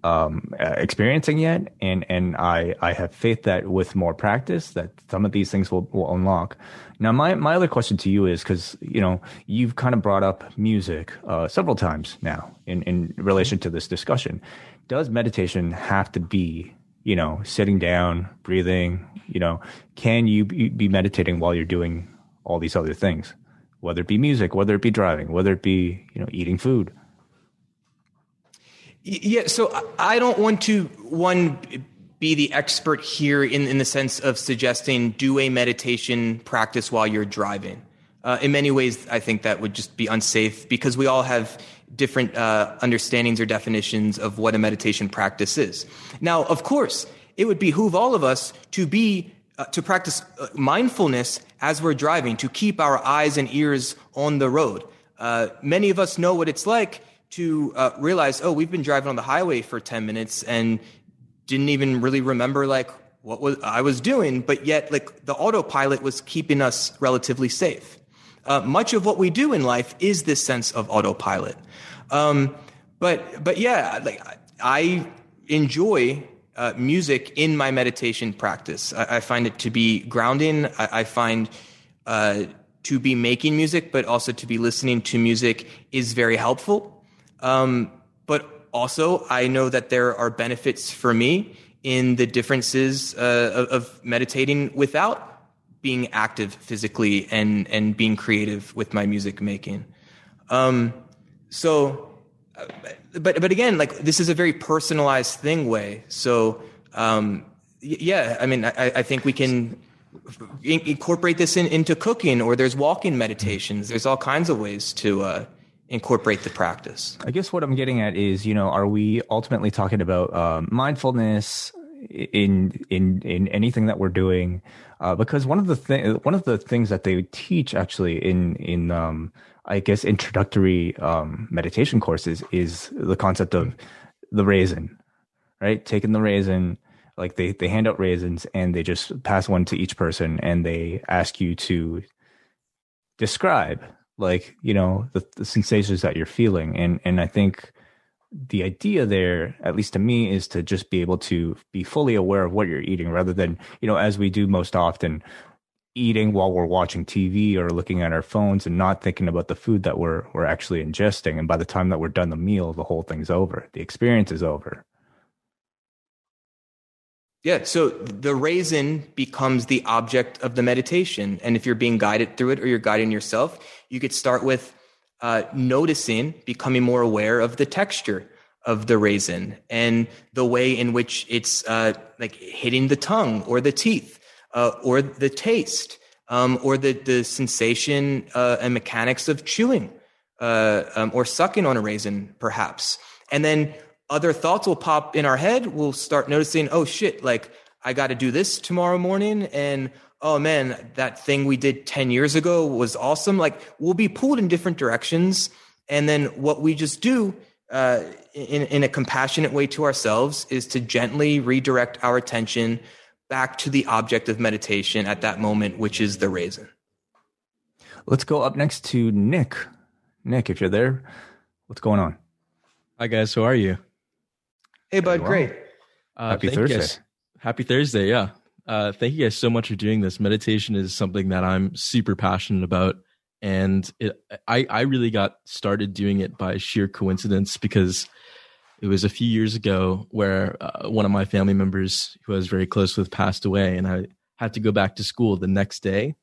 experiencing yet. And I have faith that with more practice that some of these things will unlock. Now, my other question to you is, because, you know, you've kind of brought up music several times now in relation to this discussion. Does meditation have to be, you know, sitting down, breathing? You know, can you be meditating while you're doing all these other things, whether it be music, whether it be driving, whether it be, you know, eating food? Yeah. So I don't want to, be the expert here in the sense of suggesting do a meditation practice while you're driving. In many ways, I think that would just be unsafe, because we all have different understandings or definitions of what a meditation practice is. Now, of course, it would behoove all of us to be to practice mindfulness as we're driving, to keep our eyes and ears on the road. Many of us know what it's like to realize, oh, we've been driving on the highway for 10 minutes and didn't even really remember like what was I was doing, but yet like the autopilot was keeping us relatively safe. Much of what we do in life is this sense of autopilot. But yeah, like I enjoy music in my meditation practice. I find it to be grounding. I find to be making music, but also to be listening to music is very helpful. But also, I know that there are benefits for me in the differences of meditating without being active physically and being creative with my music making. But again, like this is a very personalized thing, Wei. So, yeah, I mean, I think we can incorporate this into cooking, or there's walking meditations. There's all kinds of ways to incorporate the practice. I guess what I'm getting at is, you know, are we ultimately talking about mindfulness in anything that we're doing? Because one of the things that they teach actually in I guess introductory meditation courses is the concept of the raisin, right? Taking the raisin, like they hand out raisins and they just pass one to each person, and they ask you to describe, like, you know, the sensations that you're feeling. And I think the idea there, at least to me, is to just be able to be fully aware of what you're eating, rather than, you know, as we do most often, eating while we're watching TV or looking at our phones and not thinking about the food that we're actually ingesting. And by the time that we're done the meal, the whole thing's over. The experience is over. Yeah. So the raisin becomes the object of the meditation. And if you're being guided through it, or you're guiding yourself, you could start with noticing, becoming more aware of the texture of the raisin and the way in which it's like hitting the tongue or the teeth. Or the taste, or the sensation and mechanics of chewing or sucking on a raisin, perhaps. And then other thoughts will pop in our head. We'll start noticing, oh, shit, like I got to do this tomorrow morning. And, oh, man, that thing we did 10 years ago was awesome. Like we'll be pulled in different directions. And then what we just do in a compassionate way to ourselves is to gently redirect our attention back to the object of meditation at that moment, which is the raisin. Let's go up next to Nick. Nick, if you're there, what's going on? Hi, guys. How are you? Hey, bud. Great. Happy Thursday. Happy Thursday. Yeah. Thank you guys so much for doing this. Meditation is something that I'm super passionate about. And I really got started doing it by sheer coincidence, because it was a few years ago where one of my family members who I was very close with passed away, and I had to go back to school the next day.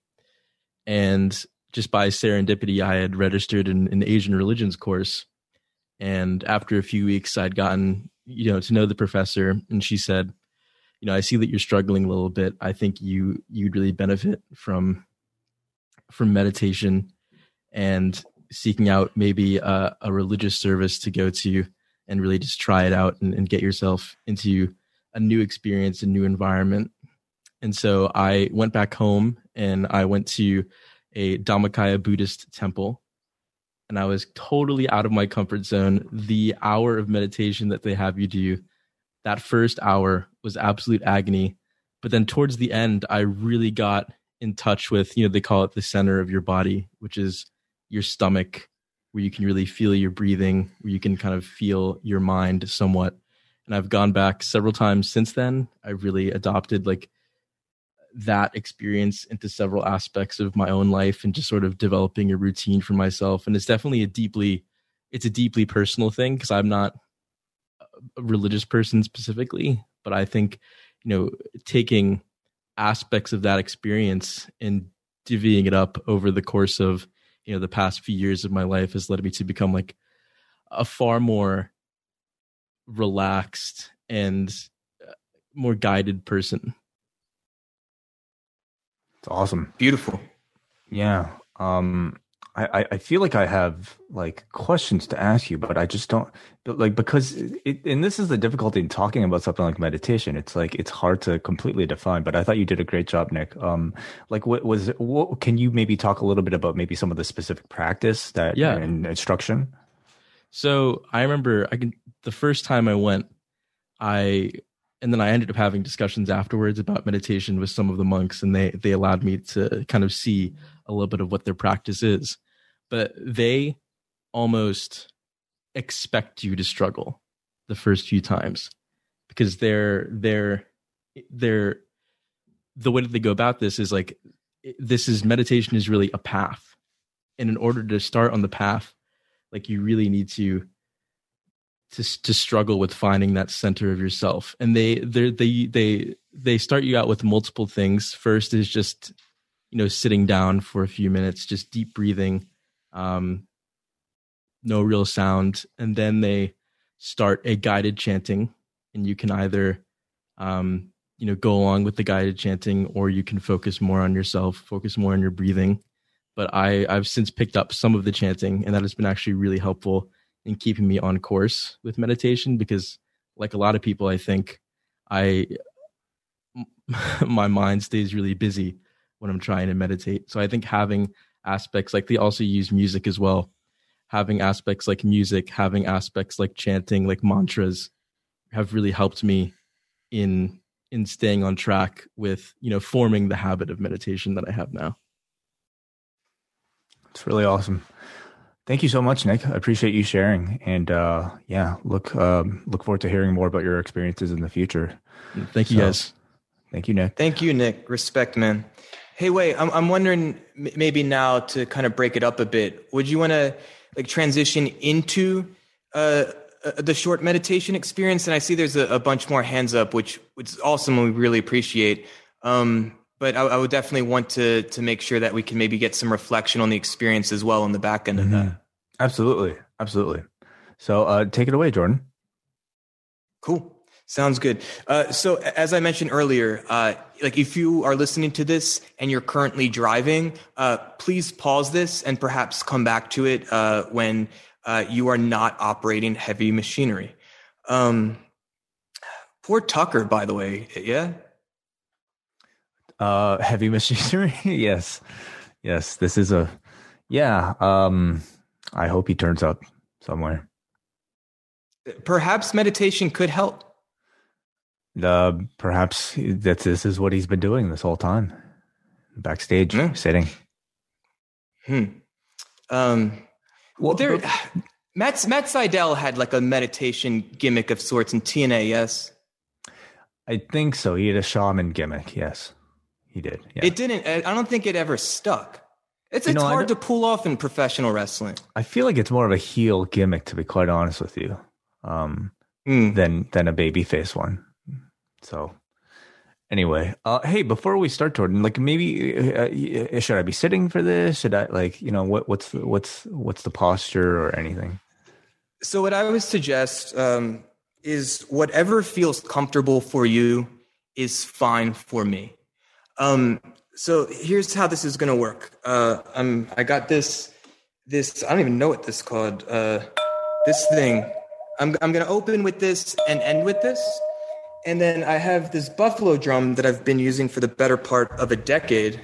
And just by serendipity, I had registered in an Asian religions course. And after a few weeks, I'd gotten, you know, to know the professor, and she said, you know, I see that you're struggling a little bit. I think you'd really benefit from meditation and seeking out maybe a religious service to go to, and really just try it out and get yourself into a new experience, a new environment. And so I went back home and I went to a Dhammakaya Buddhist temple, and I was totally out of my comfort zone. The hour of meditation that they have you do, that first hour was absolute agony. But then towards the end, I really got in touch with, you know, they call it the center of your body, which is your stomach, where you can really feel your breathing, where you can kind of feel your mind somewhat. And I've gone back several times since then. I've really adopted like that experience into several aspects of my own life and just sort of developing a routine for myself. And it's definitely a deeply personal thing, because I'm not a religious person specifically, but I think, you know, taking aspects of that experience and divvying it up over the course of, you know, the past few years of my life has led me to become like a far more relaxed and more guided person. It's awesome. Beautiful. Yeah. I feel like I have like questions to ask you, but I just don't like, because and this is the difficulty in talking about something like meditation. It's like, it's hard to completely define, but I thought you did a great job, Nick. Like what can you maybe talk a little bit about maybe some of the specific practice that and instruction? So I remember the first time I went, and then I ended up having discussions afterwards about meditation with some of the monks, and they allowed me to kind of see a little bit of what their practice is. But they almost expect you to struggle the first few times, because they're the way that they go about this is like, this is meditation is really a path. And in order to start on the path, like you really need to struggle with finding that center of yourself. And they start you out with multiple things. First is just, you know, sitting down for a few minutes, just deep breathing, no real sound. And then they start a guided chanting, and you can either, you know, go along with the guided chanting, or you can focus more on yourself, focus more on your breathing. But I've since picked up some of the chanting, and that has been actually really helpful in keeping me on course with meditation, because like a lot of people, I think my mind stays really busy when I'm trying to meditate. So I think having aspects like, they also use music as well, having aspects like music, having aspects like chanting, like mantras, have really helped me in staying on track with, you know, forming the habit of meditation that I have now. It's really awesome. Thank you so much, Nick. I appreciate you sharing. And look forward to hearing more about your experiences in the future. Thank you, guys. Thank you, Nick. Thank you, Nick. Respect, man. Hey, Wei, I'm wondering maybe now to kind of break it up a bit. Would you want to like transition into the short meditation experience? And I see there's a bunch more hands up, which is awesome, and we really appreciate. But I would definitely want to make sure that we can maybe get some reflection on the experience as well on the back end of that. Absolutely. So take it away, Jordan. Cool. Sounds good. So as I mentioned earlier, like if you are listening to this and you're currently driving, please pause this and perhaps come back to it when you are not operating heavy machinery. Poor Tucker, by the way. Yeah. Heavy machinery. Yes. This is I hope he turns up somewhere. Perhaps meditation could help. Perhaps this is what he's been doing this whole time. Backstage sitting. Well, there, Matt Seidel had like a meditation gimmick of sorts in TNA. Yes. I think so. He had a shaman gimmick. Yes. He did. Yeah. It didn't. I don't think it ever stuck. It's hard to pull off in professional wrestling. I feel like it's more of a heel gimmick, to be quite honest with you, than a babyface one. So, anyway, hey, before we start, Jordan, like maybe should I be sitting for this? Should I like, you know, what's the posture or anything? So what I would suggest is whatever feels comfortable for you is fine for me. So here's how this is going to work. I got this, I don't even know what this is called, this thing. I'm going to open with this and end with this. And then I have this buffalo drum that I've been using for the better part of a decade,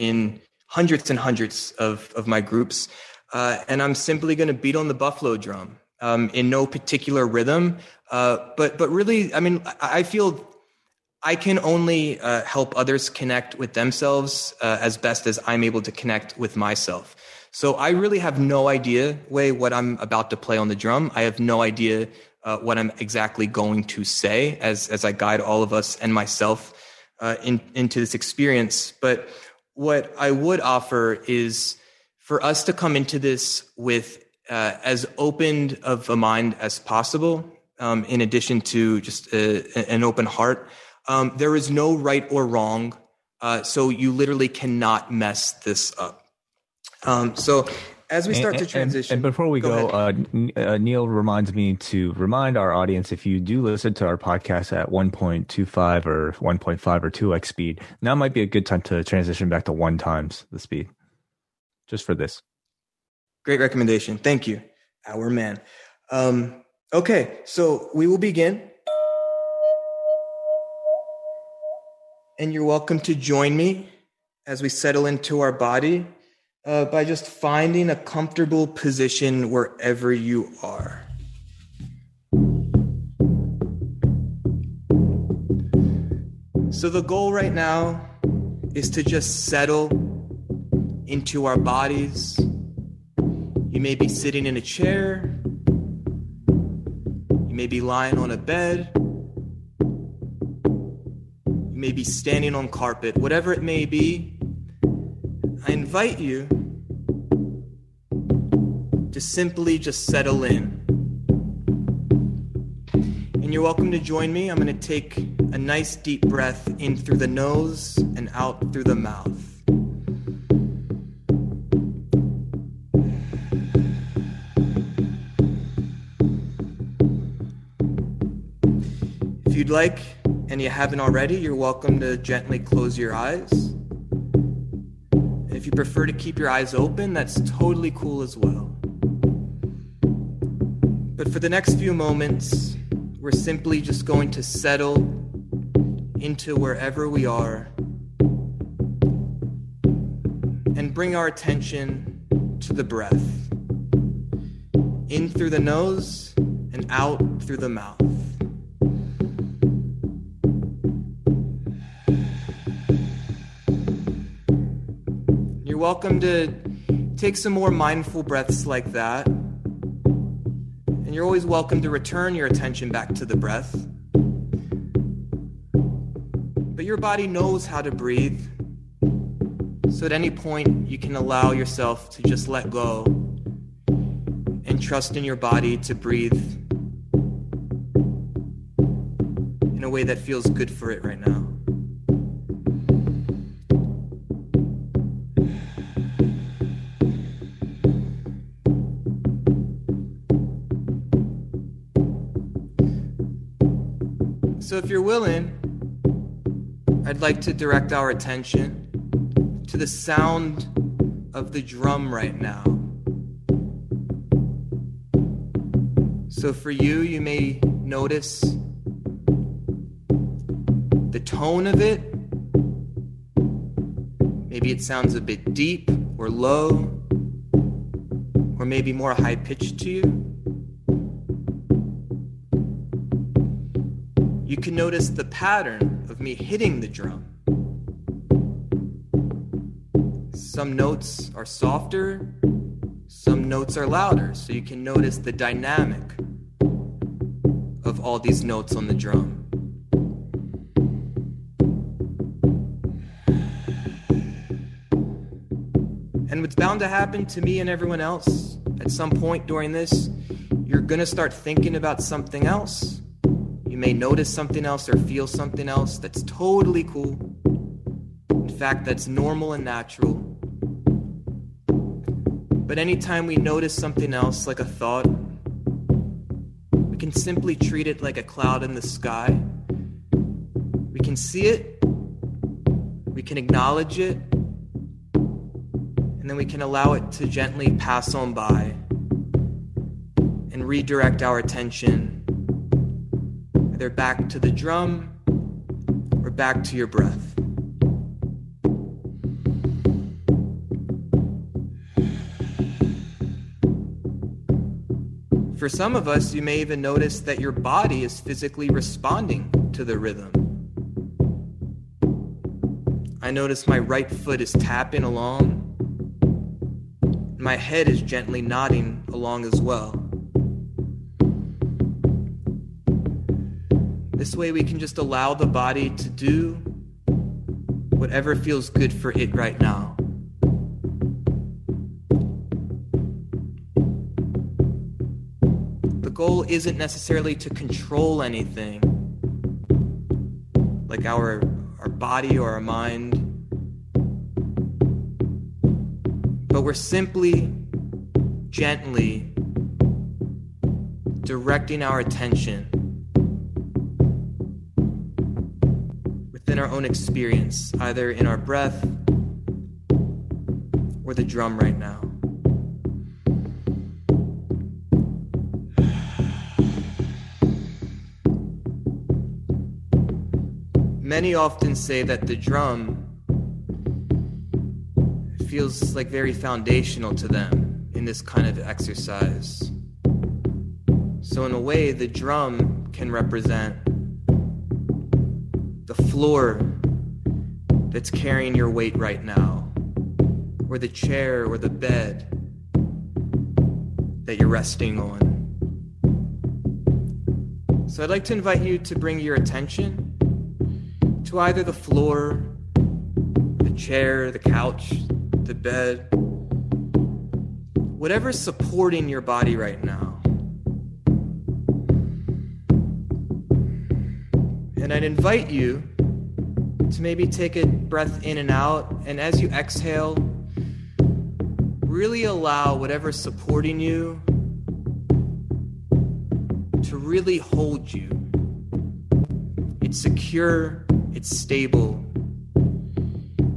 in hundreds and hundreds of my groups. And I'm simply going to beat on the buffalo drum, in no particular rhythm. But really, I mean, I feel I can only help others connect with themselves as best as I'm able to connect with myself. So I really have no idea, Wei, what I'm about to play on the drum. I have no idea what I'm exactly going to say as I guide all of us and myself into this experience. But what I would offer is for us to come into this with as open of a mind as possible, in addition to just an open heart. There is no right or wrong, so you literally cannot mess this up. So as we start to transition, and before we go, Neil reminds me to remind our audience, if you do listen to our podcast at 1.25 or 1.5 or 2x speed, now might be a good time to transition back to 1x the speed, just for this. Great recommendation. Thank you, our man. Okay, so we will begin. And you're welcome to join me as we settle into our body by just finding a comfortable position wherever you are. So the goal right now is to just settle into our bodies. You may be sitting in a chair. You may be lying on a bed. You may be standing on carpet. Whatever it may be, I invite you to simply just settle in. And you're welcome to join me. I'm going to take a nice deep breath in through the nose and out through the mouth. If you'd like, and you haven't already, you're welcome to gently close your eyes. If you prefer to keep your eyes open, that's totally cool as well. But for the next few moments, we're simply just going to settle into wherever we are and bring our attention to the breath, in through the nose and out through the mouth. You're welcome to take some more mindful breaths like that. And you're always welcome to return your attention back to the breath. But your body knows how to breathe. So at any point, you can allow yourself to just let go and trust in your body to breathe in a way that feels good for it right now. So if you're willing, I'd like to direct our attention to the sound of the drum right now. So for you, you may notice the tone of it. Maybe it sounds a bit deep or low, or maybe more high-pitched to you. You can notice the pattern of me hitting the drum. Some notes are softer, some notes are louder, so you can notice the dynamic of all these notes on the drum. And what's bound to happen to me and everyone else at some point during this, you're gonna start thinking about something else. You may notice something else or feel something else. That's totally cool. In fact, that's normal and natural. But anytime we notice something else, like a thought, we can simply treat it like a cloud in the sky. We can see it, we can acknowledge it, and then we can allow it to gently pass on by and redirect our attention either back to the drum or back to your breath. For some of us, you may even notice that your body is physically responding to the rhythm. I notice my right foot is tapping along. My head is gently nodding along as well. This way we can just allow the body to do whatever feels good for it right now. The goal isn't necessarily to control anything, like our body or our mind, but we're simply, gently directing our attention within our own experience, either in our breath or the drum right now. Many often say that the drum feels like very foundational to them in this kind of exercise. So in a way, the drum can represent the floor that's carrying your weight right now, or the chair or the bed that you're resting on. So I'd like to invite you to bring your attention to either the floor, the chair, the couch, the bed, whatever's supporting your body right now. And I'd invite you to maybe take a breath in and out, and as you exhale, really allow whatever's supporting you to really hold you. It's secure, it's stable.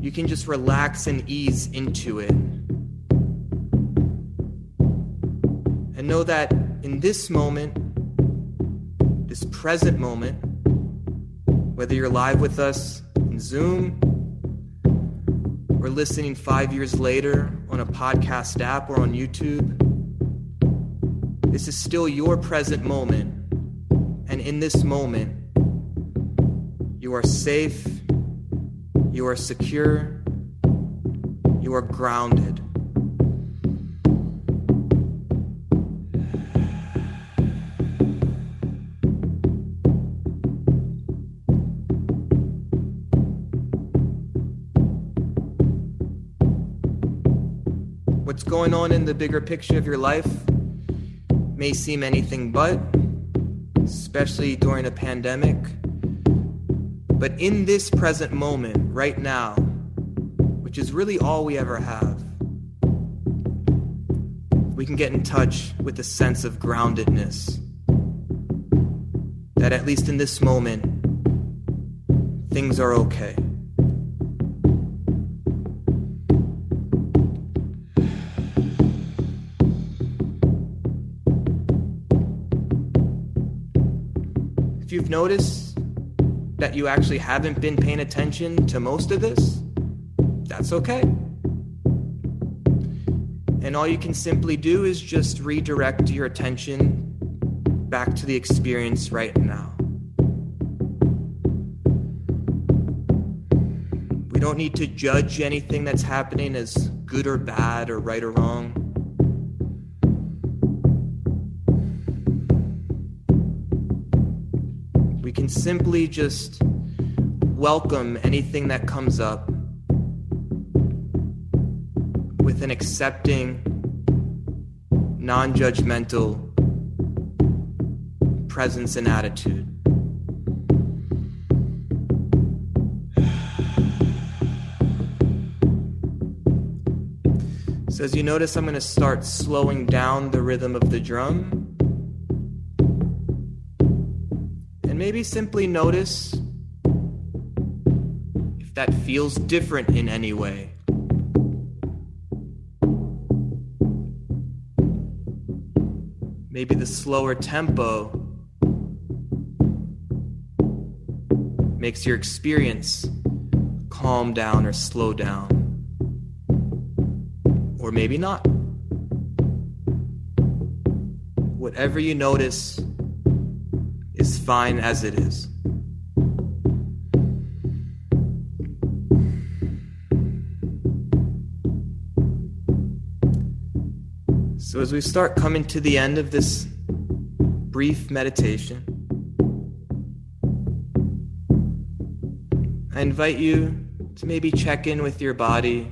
You can just relax and ease into it. And know that in this moment, this present moment, whether you're live with us in Zoom or listening 5 years later on a podcast app or on YouTube, this is still your present moment. And in this moment, you are safe, you are secure, you are grounded. What's going on in the bigger picture of your life may seem anything but, especially during a pandemic. But in this present moment, right now, which is really all we ever have, we can get in touch with a sense of groundedness. That at least in this moment, things are okay. If you've noticed that you actually haven't been paying attention to most of this, that's okay. And all you can simply do is just redirect your attention back to the experience right now. We don't need to judge anything that's happening as good or bad or right or wrong. We can simply just welcome anything that comes up with an accepting, non-judgmental presence and attitude. So as you notice, I'm going to start slowing down the rhythm of the drum. Maybe simply notice if that feels different in any way. Maybe the slower tempo makes your experience calm down or slow down, or maybe not. Whatever you notice is fine as it is. So as we start coming to the end of this brief meditation, I invite you to maybe check in with your body.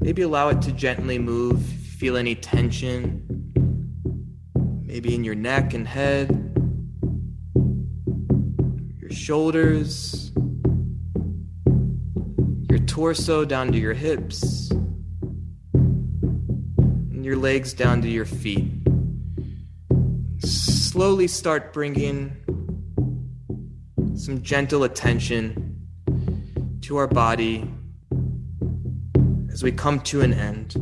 Maybe allow it to gently move, feel any tension, maybe in your neck and head, your shoulders, your torso down to your hips, and your legs down to your feet. Slowly start bringing some gentle attention to our body as we come to an end.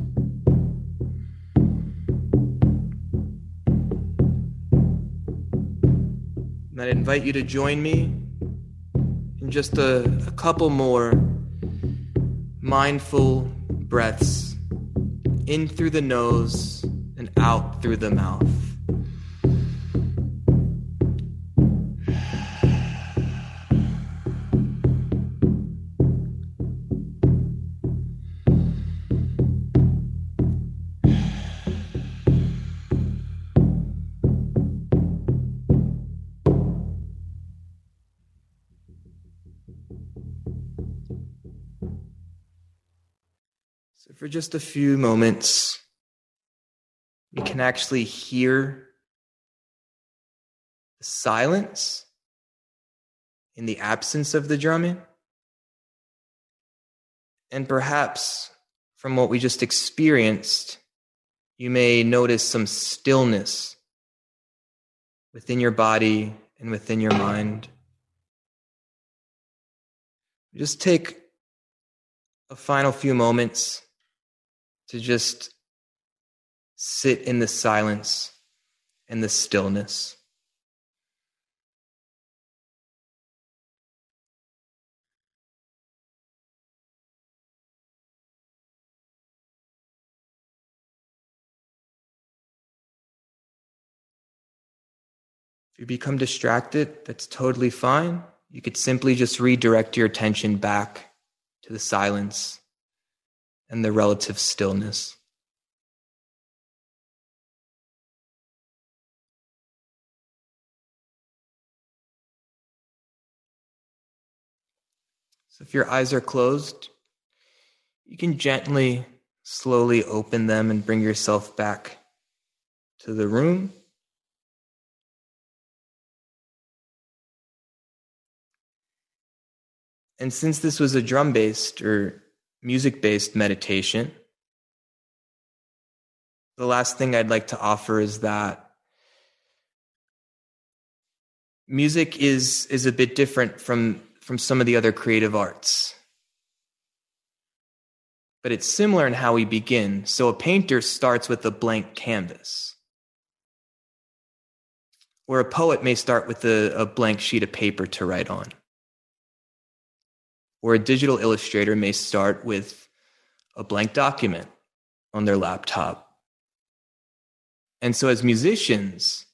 And I'd invite you to join me in just a couple more mindful breaths in through the nose and out through the mouth. For just a few moments, you can actually hear the silence in the absence of the drumming. And perhaps from what we just experienced, you may notice some stillness within your body and within your mind. Just take a final few moments to just sit in the silence and the stillness. If you become distracted, that's totally fine. You could simply just redirect your attention back to the silence and the relative stillness. So if your eyes are closed, you can gently, slowly open them and bring yourself back to the room. And since this was a drum-based or music-based meditation, the last thing I'd like to offer is that music is a bit different from some of the other creative arts. But it's similar in how we begin. So a painter starts with a blank canvas. Or a poet may start with a blank sheet of paper to write on. Or a digital illustrator may start with a blank document on their laptop. And so as musicians,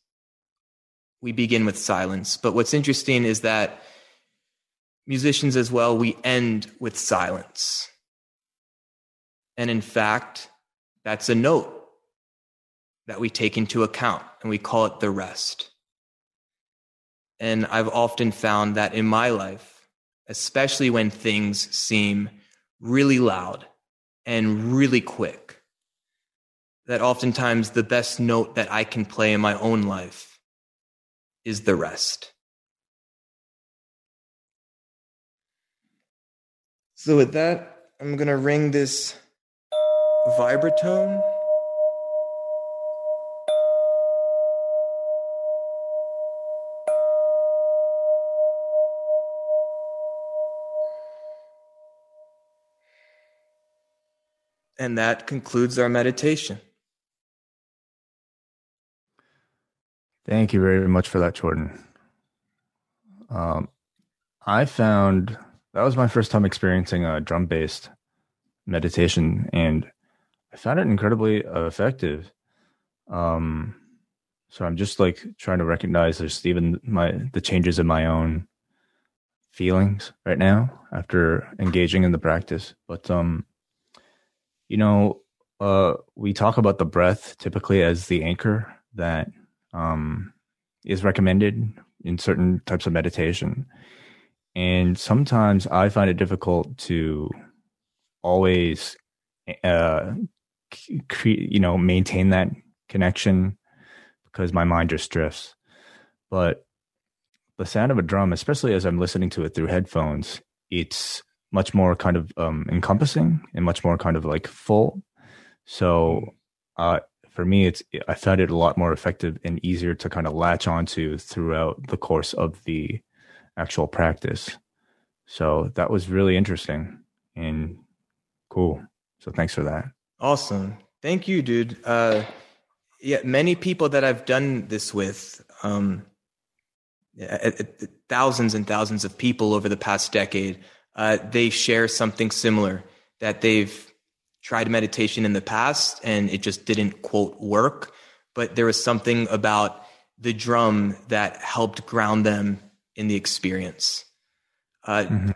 we begin with silence. But what's interesting is that musicians as well, we end with silence. And in fact, that's a note that we take into account, and we call it the rest. And I've often found that in my life, especially when things seem really loud and really quick, that oftentimes the best note that I can play in my own life is the rest. So with that, I'm going to ring this vibratone. And that concludes our meditation. Thank you very much for that, Jordan. I found that was my first time experiencing a drum-based meditation, and I found it incredibly effective. So I'm just like trying to recognize there's even the changes in my own feelings right now after engaging in the practice. But, you know, we talk about the breath typically as the anchor that is recommended in certain types of meditation. And sometimes I find it difficult to always, maintain that connection because my mind just drifts. But the sound of a drum, especially as I'm listening to it through headphones, it's much more kind of encompassing and much more kind of like full. So for me, I found it a lot more effective and easier to kind of latch onto throughout the course of the actual practice. So that was really interesting and cool. So thanks for that. Awesome. Thank you, dude. Yeah, many people that I've done this with, thousands and thousands of people over the past decade, they share something similar, that they've tried meditation in the past and it just didn't, quote, work. But there was something about the drum that helped ground them in the experience. I'm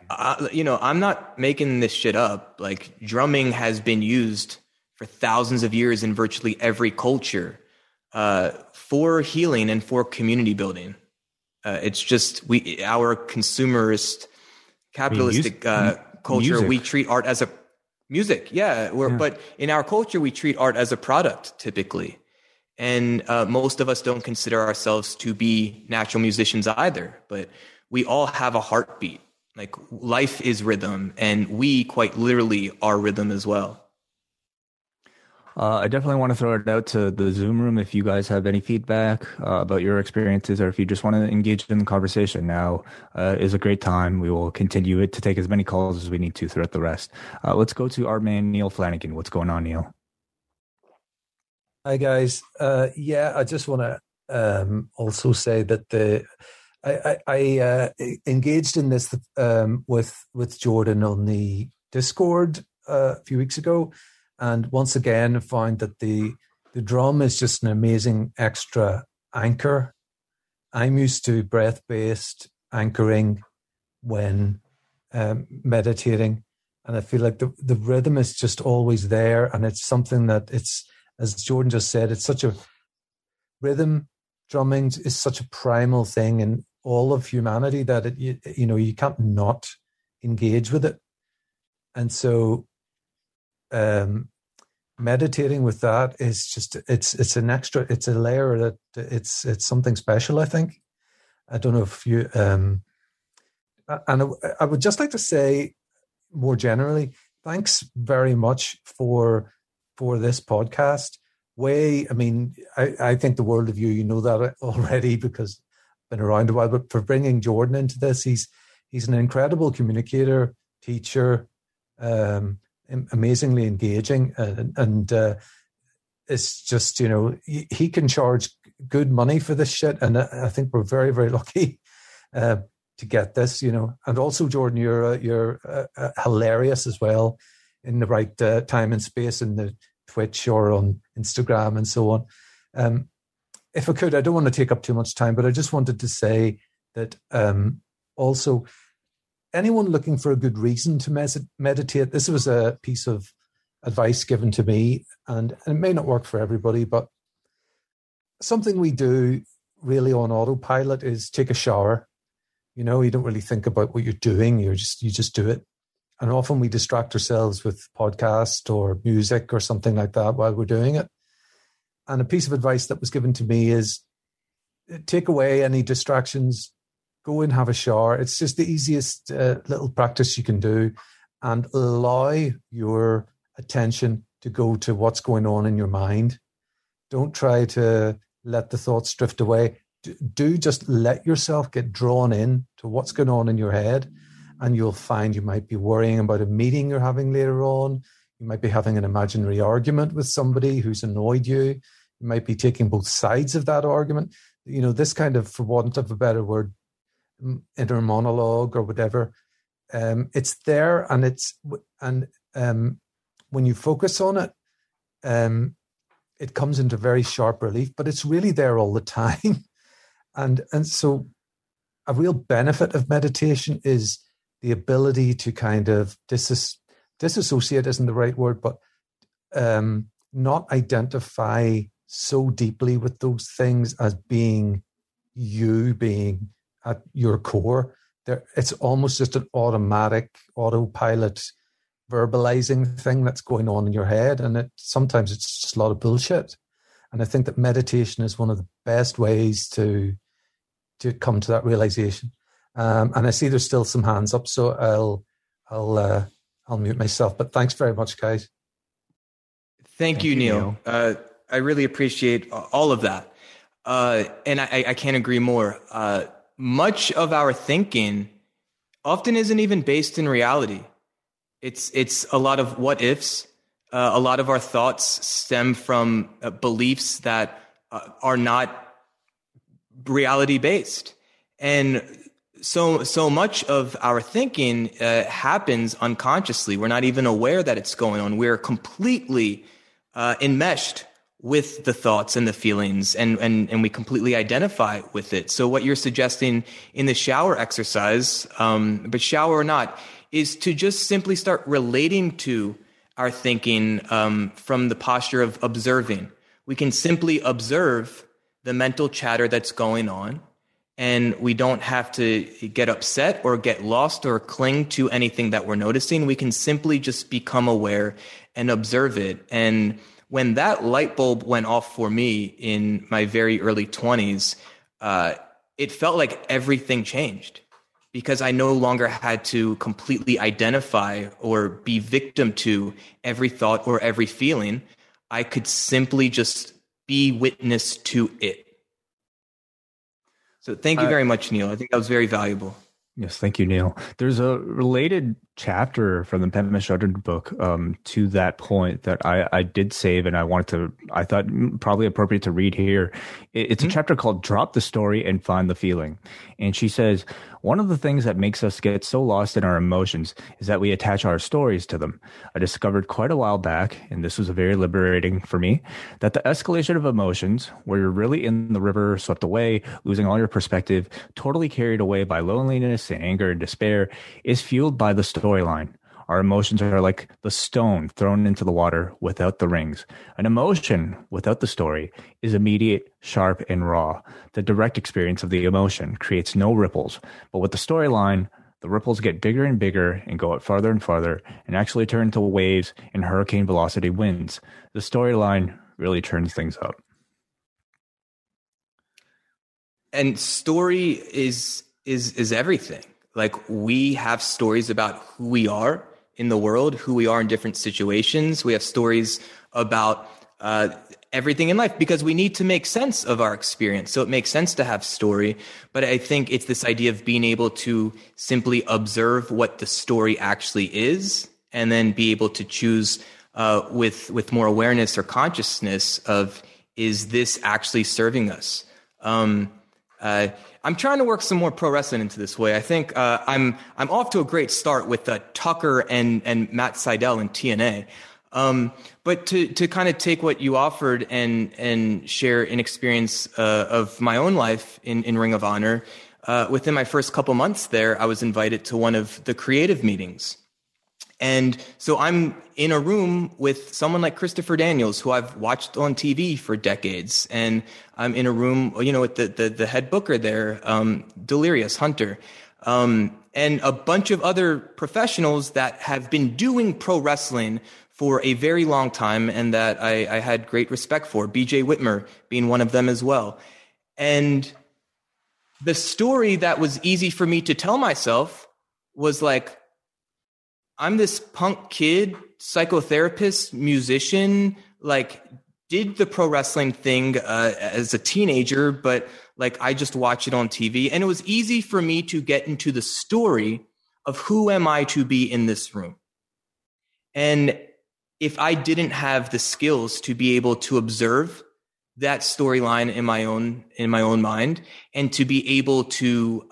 not making this shit up. Like, drumming has been used for thousands of years in virtually every culture for healing and for community building. It's just our consumerist, capitalistic culture. Music. We treat art as a music. But in our culture, we treat art as a product typically. And most of us don't consider ourselves to be natural musicians either, but we all have a heartbeat. Like, life is rhythm, and we quite literally are rhythm as well. I definitely want to throw it out to the Zoom room if you guys have any feedback about your experiences, or if you just want to engage in the conversation. Now is a great time. We will continue it to take as many calls as we need to throughout the rest. Let's go to our man, Neil Flanagan. What's going on, Neil? Hi, guys. I just want to also say that I engaged in this with Jordan on the Discord a few weeks ago. And once again, found that the drum is just an amazing extra anchor. I'm used to breath-based anchoring when meditating. And I feel like the rhythm is just always there. And it's something that it's, as Jordan just said, it's such a rhythm. Drumming is such a primal thing in all of humanity that you can't not engage with it. And so meditating with that is just, it's an extra, it's a layer that it's something special, I think. I don't know if you, and I would just like to say more generally, thanks very much for this podcast. Way, I mean, I think the world of you, you know that already because I've been around a while, but for bringing Jordan into this, he's an incredible communicator, teacher, amazingly engaging, and it's just, you know, he can charge good money for this shit, and I think we're very, very lucky to get this, you know. And also, Jordan, you're hilarious as well in the right time and space in the Twitch or on Instagram and so on. If I could, I don't want to take up too much time, but I just wanted to say that also, anyone looking for a good reason to meditate, this was a piece of advice given to me, and it may not work for everybody, but something we do really on autopilot is take a shower. You know, you don't really think about what you're doing. You just do it. And often we distract ourselves with podcast or music or something like that while we're doing it. And a piece of advice that was given to me is take away any distractions. Go and have a shower. It's just the easiest little practice you can do, and allow your attention to go to what's going on in your mind. Don't try to let the thoughts drift away. Do just let yourself get drawn in to what's going on in your head, and you'll find you might be worrying about a meeting you're having later on. You might be having an imaginary argument with somebody who's annoyed you. You might be taking both sides of that argument. You know, this kind of, for want of a better word, inner monologue or whatever, it's there, and when you focus on it, it comes into very sharp relief, but it's really there all the time. and so a real benefit of meditation is the ability to kind of disassociate isn't the right word, but not identify so deeply with those things as being you, being at your core. There, it's almost just an automatic autopilot verbalizing thing that's going on in your head. And sometimes it's just a lot of bullshit. And I think that meditation is one of the best ways to come to that realization. And I see there's still some hands up, so I'll mute myself. But thanks very much, guys. Thank you, Neil. I really appreciate all of that. And I can't agree more. Much of our thinking often isn't even based in reality. It's a lot of what ifs. A lot of our thoughts stem from beliefs that are not reality based. And so much of our thinking happens unconsciously. We're not even aware that it's going on. We're completely enmeshed with the thoughts and the feelings, and we completely identify with it. So what you're suggesting in the shower exercise, but shower or not, is to just simply start relating to our thinking from the posture of observing. We can simply observe the mental chatter that's going on, and we don't have to get upset or get lost or cling to anything that we're noticing. We can simply just become aware and observe it. And when that light bulb went off for me in my very early 20s, it felt like everything changed, because I no longer had to completely identify or be victim to every thought or every feeling. I could simply just be witness to it. So thank you very much, Neil. I think that was very valuable. Yes, thank you, Neil. There's a related chapter from the Pema Chodron book to that point that I did save, and I thought probably appropriate to read here. It's a chapter called Drop the Story and Find the Feeling. And she says, one of the things that makes us get so lost in our emotions is that we attach our stories to them. I discovered quite a while back, and this was very liberating for me, that the escalation of emotions, where you're really in the river, swept away, losing all your perspective, totally carried away by loneliness and anger and despair, is fueled by the storyline. Our emotions are like the stone thrown into the water without the rings. An emotion without the story is immediate, sharp, and raw. The direct experience of the emotion creates no ripples. But with the storyline, the ripples get bigger and bigger and go out farther and farther and actually turn into waves and hurricane velocity winds. The storyline really turns things up. And story is everything. Like, we have stories about who we are in the world, who we are in different situations. We have stories about everything in life, because we need to make sense of our experience. So it makes sense to have story. But I think it's this idea of being able to simply observe what the story actually is, and then be able to choose with more awareness or consciousness of, is this actually serving us? I'm trying to work some more pro wrestling into this way. I think I'm off to a great start with Tucker and Matt Seidel in TNA. But to kind of take what you offered and share an experience of my own life in Ring of Honor, within my first couple months there, I was invited to one of the creative meetings. And so I'm in a room with someone like Christopher Daniels, who I've watched on TV for decades. And I'm in a room, with the head booker there, Delirious Hunter, and a bunch of other professionals that have been doing pro wrestling for a very long time and that I had great respect for, BJ Whitmer being one of them as well. And the story that was easy for me to tell myself was like, I'm this punk kid, psychotherapist, musician, like did the pro wrestling thing as a teenager, but like I just watch it on TV. And it was easy for me to get into the story of who am I to be in this room. And if I didn't have the skills to be able to observe that storyline in my own mind, and to be able to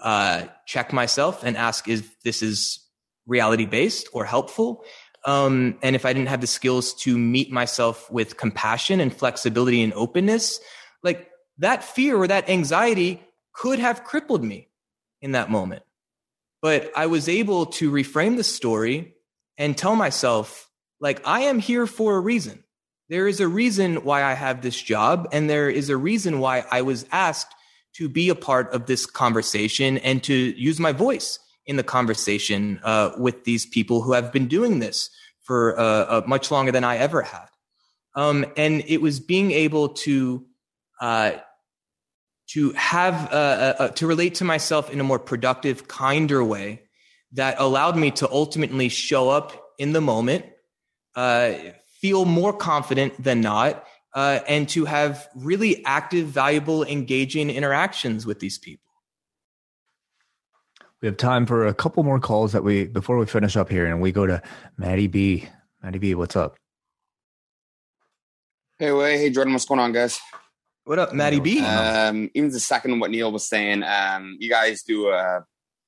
check myself and ask if this is reality-based or helpful. And if I didn't have the skills to meet myself with compassion and flexibility and openness, like that fear or that anxiety could have crippled me in that moment. But I was able to reframe the story and tell myself, like, I am here for a reason. There is a reason why I have this job, and there is a reason why I was asked to be a part of this conversation and to use my voice in the conversation with these people who have been doing this for much longer than I ever had. And it was being able to relate to myself in a more productive, kinder way that allowed me to ultimately show up in the moment, feel more confident than not, and to have really active, valuable, engaging interactions with these people. We have time for a couple more calls before we finish up here, and we go to Maddie B. Maddie B, what's up? Hey, Wei. Hey, Jordan. What's going on, guys? What up, Maddie B? Even the second what Neil was saying, you guys do an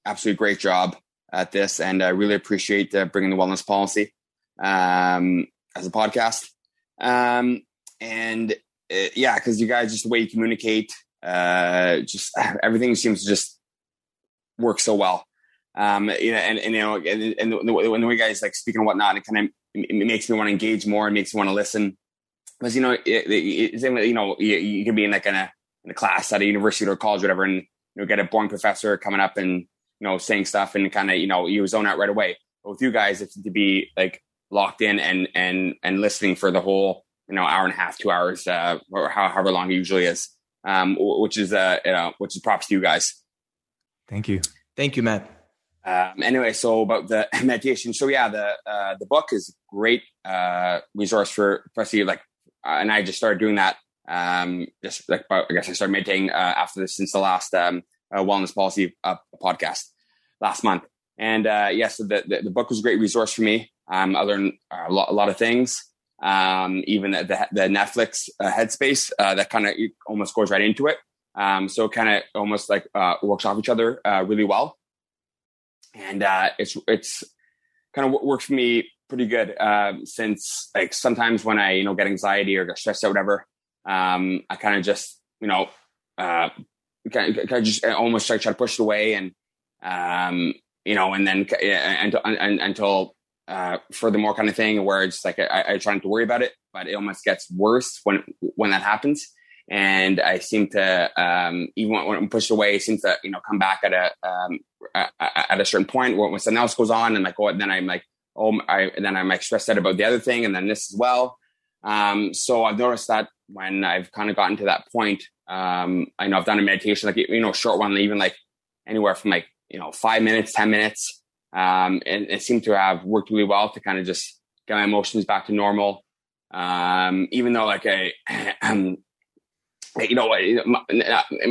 absolutely great job at this, and I really appreciate bringing the wellness policy as a podcast. Because you guys, just the way you communicate, just everything seems to just work so well. And the way you guys like speak and whatnot, it makes me want to engage more. It makes me want to listen. Because, you can be in like in a class at a university or college or whatever, and get a boring professor coming up and saying stuff and kind of you zone out right away. But with you guys, it's to be like locked in and listening for the whole hour and a half, 2 hours, or however long it usually is, which is props to you guys. Thank you, Matt. Anyway, so about the meditation. So yeah, the book is a great resource for especially like. And I just started doing that. I guess I started meditating after this since the last wellness policy podcast last month. And so the book was a great resource for me. I learned a lot of things. Even the Netflix Headspace that kind of almost goes right into it. So it kind of almost like works off each other really well. And it's kind of worked for me pretty good since like sometimes when I get anxiety or get stressed out, whatever, I kind of just kind of just almost like try to push it away, and and then until furthermore kind of thing, where it's like I try not to worry about it, but it almost gets worse when that happens. And I seem to even when I'm pushed away, it seems to come back at a certain point where when something else goes on, and like then I'm like stressed out about the other thing, and then this as well. So I've noticed that when I've kind of gotten to that point, I know I've done a meditation, like short one, even like anywhere from like 5 minutes, 10 minutes, and it seemed to have worked really well to kind of just get my emotions back to normal, even though like I it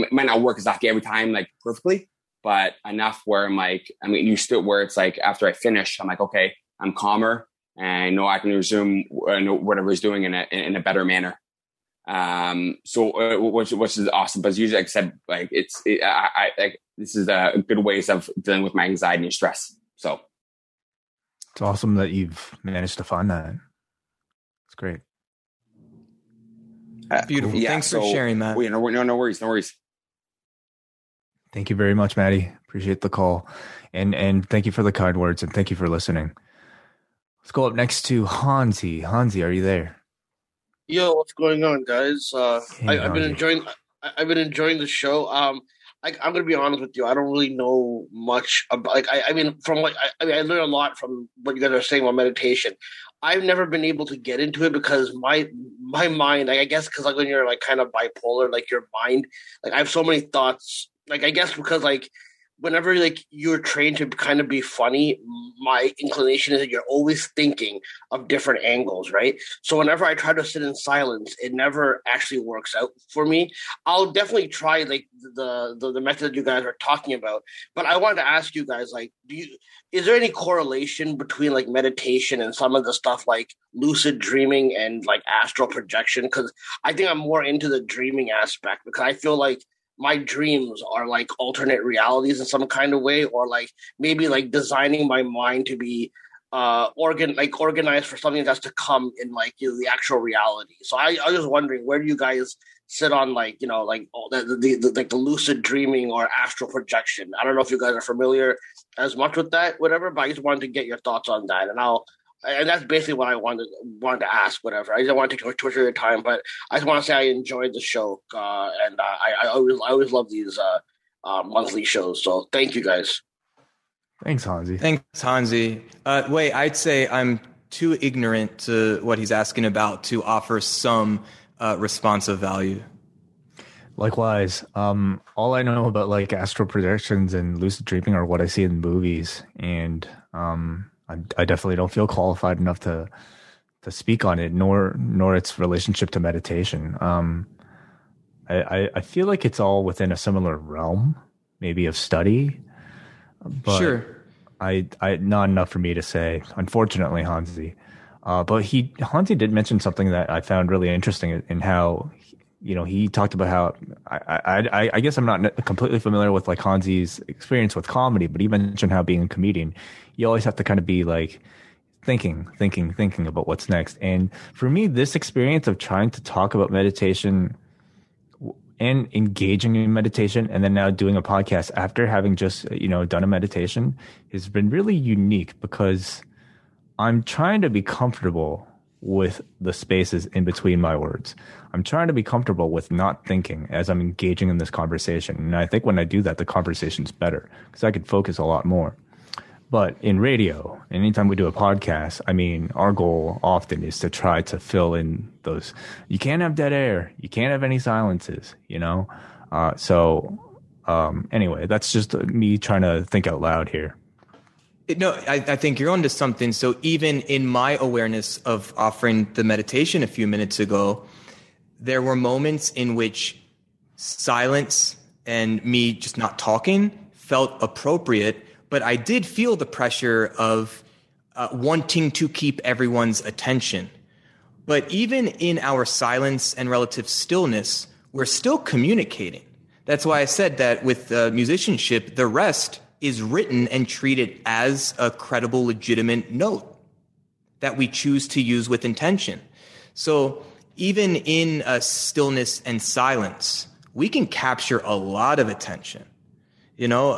might not work exactly every time, like perfectly, but enough where I'm like, I'm getting used to it, where it's like, after I finish, I'm like, okay, I'm calmer and I know I can resume whatever is doing in a better manner. So which is awesome. But usually, like I said, like this is a good ways of dealing with my anxiety and stress. So it's awesome that you've managed to find that. It's great. Beautiful. Yeah, thanks for sharing that. No worries. Thank you very much, Maddie. Appreciate the call. And thank you for the kind words, and thank you for listening. Let's go up next to Hansi. Hansi, are you there? Yo, what's going on, guys? I've been enjoying the show. I'm going to be honest with you. I don't really know much about, I learned a lot from what you guys are saying about meditation. I've never been able to get into it because my mind, I guess, because like when you're like kind of bipolar, like your mind, like I have so many thoughts, like I guess because like whenever like you're trained to kind of be funny, my inclination is that you're always thinking of different angles, right? So whenever I try to sit in silence, it never actually works out for me. I'll definitely try like the method you guys are talking about, but I wanted to ask you guys, like, is there any correlation between like meditation and some of the stuff like lucid dreaming and like astral projection? Because I think I'm more into the dreaming aspect, because I feel like my dreams are like alternate realities in some kind of way, or like maybe like designing my mind to be organized for something that's to come in, like, you know, the actual reality. So I was wondering, where do you guys sit on, like, you know, like the lucid dreaming or astral projection? I don't know if you guys are familiar as much with that, whatever, but I just wanted to get your thoughts on that. And that's basically what I wanted to ask, whatever. I didn't want to take Twitter your time, but I just want to say I enjoyed the show, and I always love these monthly shows. So thank you guys. Thanks, Hansi. Wait, I'd say I'm too ignorant to what he's asking about to offer some responsive value. Likewise. All I know about, like, astral projections and lucid dreaming are what I see in movies. And I definitely don't feel qualified enough to speak on it, nor its relationship to meditation. I feel like it's all within a similar realm, maybe, of study. But sure, I not enough for me to say, unfortunately, Hansi. But Hansi did mention something that I found really interesting in how, you know, he talked about how I guess I'm not completely familiar with, like, Hansi's experience with comedy, but he mentioned how, being a comedian, you always have to kind of be like thinking about what's next. And for me, this experience of trying to talk about meditation and engaging in meditation, and then now doing a podcast after having just, you know, done a meditation, has been really unique, because I'm trying to be comfortable with the spaces in between my words. I'm trying to be comfortable with not thinking as I'm engaging in this conversation. And I think when I do that, the conversation's better, because I can focus a lot more. But in radio, anytime we do a podcast, I mean, our goal often is to try to fill in those. You can't have dead air. You can't have any silences, you know? Anyway, that's just me trying to think out loud here. No, I think you're onto something. So even in my awareness of offering the meditation a few minutes ago, there were moments in which silence and me just not talking felt appropriate. But I did feel the pressure of wanting to keep everyone's attention. But even in our silence and relative stillness, we're still communicating. That's why I said that with musicianship, the rest is written and treated as a credible, legitimate note that we choose to use with intention. So even in stillness and silence, we can capture a lot of attention. You know,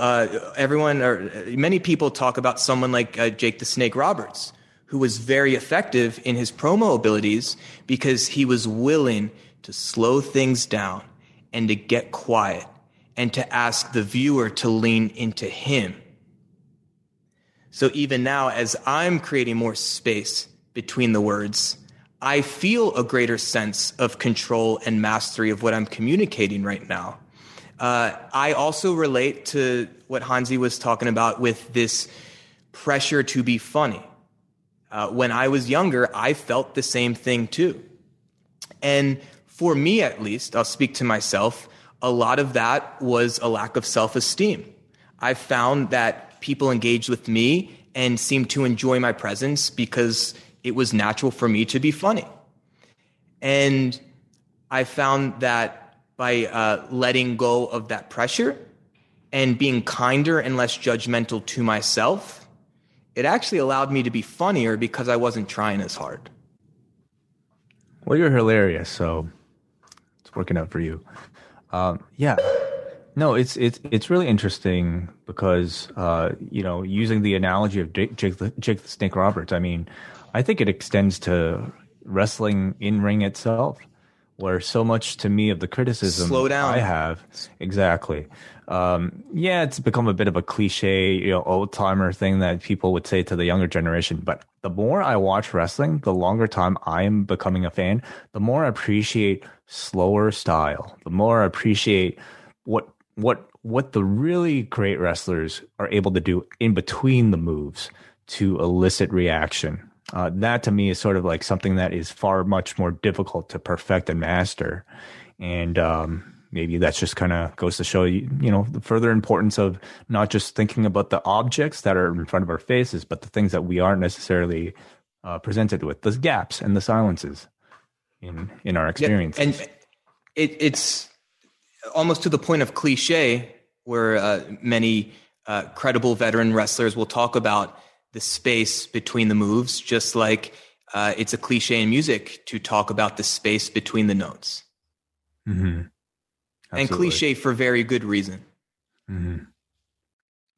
everyone or many people talk about someone like Jake the Snake Roberts, who was very effective in his promo abilities because he was willing to slow things down and to get quiet and to ask the viewer to lean into him. So even now, as I'm creating more space between the words, I feel a greater sense of control and mastery of what I'm communicating right now. I also relate to what Hansi was talking about with this pressure to be funny. When I was younger, I felt the same thing too. And for me, at least, I'll speak to myself, a lot of that was a lack of self-esteem. I found that people engaged with me and seemed to enjoy my presence because it was natural for me to be funny. And I found that by letting go of that pressure and being kinder and less judgmental to myself, it actually allowed me to be funnier because I wasn't trying as hard. Well, you're hilarious, so it's working out for you. Yeah, no, it's really interesting because you know, using the analogy of Jake the Snake Roberts, I mean, I think it extends to wrestling in ring itself, where so much to me of the criticism I have, exactly. Yeah, it's become a bit of a cliche, you know, old timer thing that people would say to the younger generation. But the more I watch wrestling, the longer time I am becoming a fan, the more I appreciate slower style, the more I appreciate what the really great wrestlers are able to do in between the moves to elicit reaction. That to me is sort of like something that is far much more difficult to perfect and master. And maybe that's just kind of goes to show you, you know, the further importance of not just thinking about the objects that are in front of our faces, but the things that we aren't necessarily presented with, those gaps and the silences in our experiences. Yeah, and it's almost to the point of cliche where many credible veteran wrestlers will talk about the space between the moves, just like it's a cliche in music to talk about the space between the notes. Mm-hmm. And cliche for very good reason. Mm-hmm.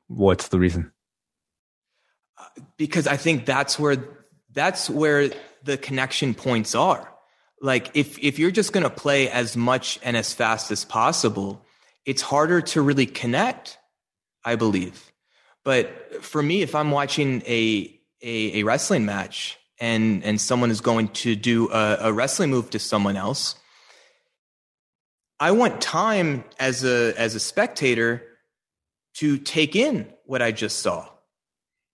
What's the reason? Because I think that's where the connection points are. Like if you're just going to play as much and as fast as possible, it's harder to really connect, I believe. But for me, if I'm watching a wrestling match and someone is going to do a wrestling move to someone else, I want time as a spectator to take in what I just saw.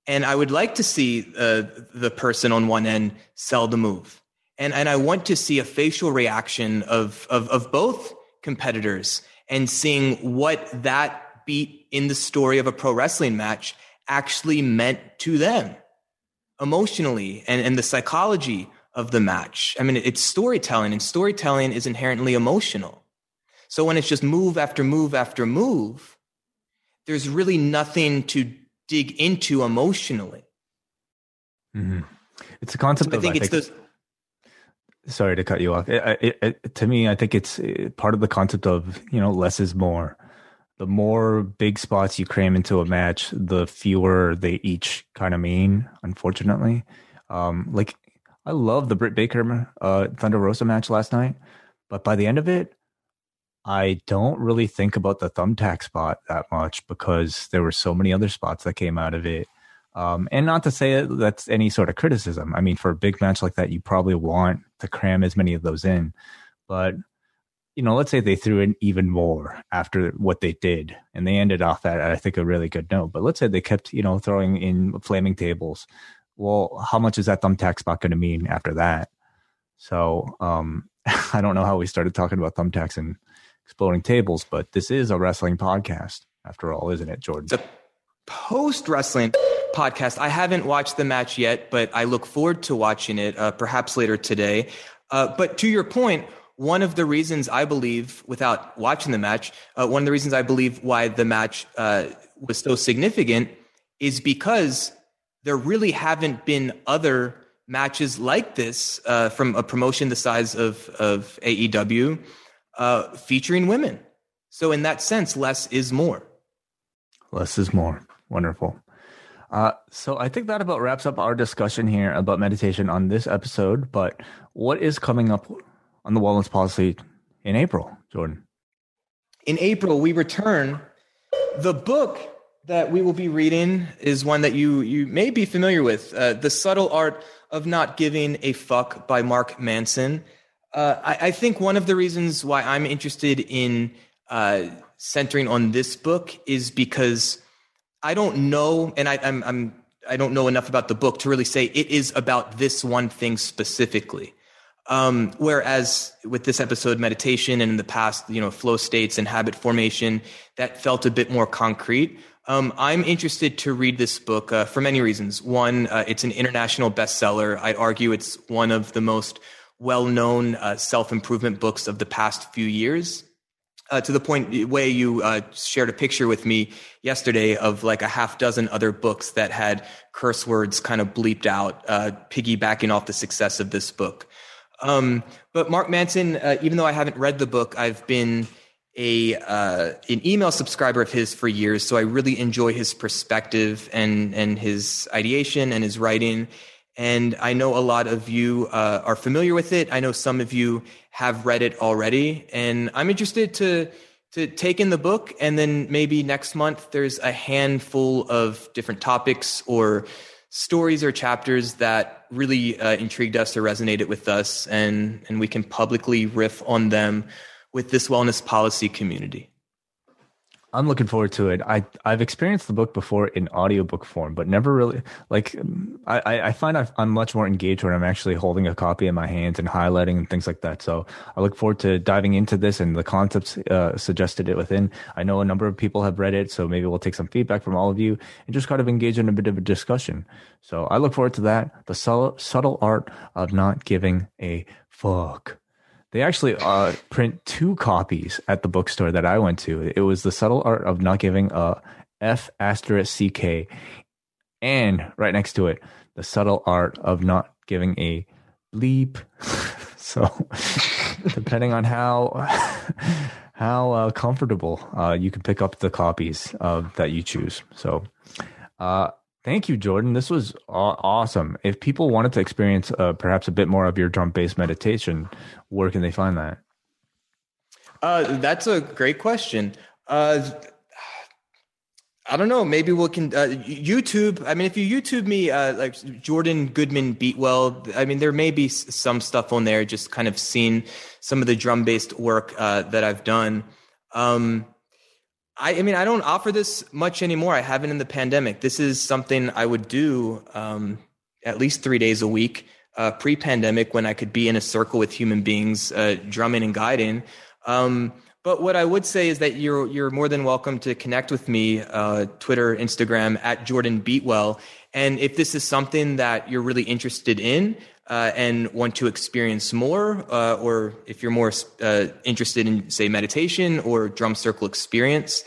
And I would like to see the person on one end sell the move. And I want to see a facial reaction of both competitors and seeing what that beat in the story of a pro wrestling match actually meant to them emotionally and the psychology of the match. I mean, it's storytelling, and storytelling is inherently emotional. So when it's just move after move after move, there's really nothing to dig into emotionally. Mm-hmm. It's a concept. Sorry to cut you off. To me, I think it's part of the concept of, less is more. The more big spots you cram into a match, the fewer they each kind of mean, unfortunately. I love the Britt Baker Thunder Rosa match last night, but by the end of it, I don't really think about the thumbtack spot that much because there were so many other spots that came out of it. And not to say that's any sort of criticism. I mean, for a big match like that, you probably want to cram as many of those in. But, let's say they threw in even more after what they did. And they ended off at, I think, a really good note. But let's say they kept, throwing in flaming tables. Well, how much is that thumbtack spot going to mean after that? So I don't know how we started talking about thumbtacks and exploding tables, but this is a wrestling podcast, after all, isn't it, Jordan? The post-wrestling podcast. I haven't watched the match yet, but I look forward to watching it perhaps later today. But to your point, one of the reasons I believe, without watching the match, one of the reasons I believe why the match was so significant is because there really haven't been other matches like this from a promotion the size of AEW featuring women. So in that sense, less is more. Less is more. Wonderful. So I think that about wraps up our discussion here about meditation on this episode. But what is coming up on the Wellness Policy in April, Jordan? In April, we return. The book that we will be reading is one that you may be familiar with, The Subtle Art of Not Giving a Fuck by Mark Manson. I think one of the reasons why I'm interested in centering on this book is because I don't know, and I don't know enough about the book to really say it is about this one thing specifically. Whereas with this episode, meditation, and in the past, flow states and habit formation, that felt a bit more concrete. I'm interested to read this book for many reasons. One, it's an international bestseller. I'd argue it's one of the most well-known self-improvement books of the past few years. To the point, Wei, you shared a picture with me yesterday of like a half dozen other books that had curse words kind of bleeped out, piggybacking off the success of this book. But Mark Manson, even though I haven't read the book, I've been an email subscriber of his for years, so I really enjoy his perspective and his ideation and his writing. And I know a lot of you are familiar with it. I know some of you have read it already. And I'm interested to take in the book. And then maybe next month, there's a handful of different topics or stories or chapters that really intrigued us or resonated with us. And we can publicly riff on them with this Wellness Policy community. I'm looking forward to it. I've experienced the book before in audiobook form, but never really I find I'm much more engaged when I'm actually holding a copy in my hands and highlighting and things like that. So I look forward to diving into this and the concepts suggested it within. I know a number of people have read it, so maybe we'll take some feedback from all of you and just kind of engage in a bit of a discussion. So I look forward to that. The subtle art of not giving a fuck. They actually print two copies at the bookstore that I went to. It was The Subtle Art of Not Giving a F*CK And right next to it, The Subtle Art of Not Giving a Bleep. So depending on how comfortable you can pick up the copies that you choose. So thank you, Jordan. This was awesome. If people wanted to experience perhaps a bit more of your drum-based meditation, where can they find that? That's a great question. I don't know. Maybe we can YouTube. I mean, if you YouTube me, like Jordan Goodman Beatwell, I mean, there may be some stuff on there, just kind of seen some of the drum-based work that I've done. I mean, I don't offer this much anymore. I haven't in the pandemic. This is something I would do at least 3 days a week pre-pandemic, when I could be in a circle with human beings drumming and guiding. But what I would say is that you're more than welcome to connect with me, Twitter, Instagram, at Jordan Beatwell. And if this is something that you're really interested in and want to experience more, or if you're more interested in, say, meditation or drum circle experience,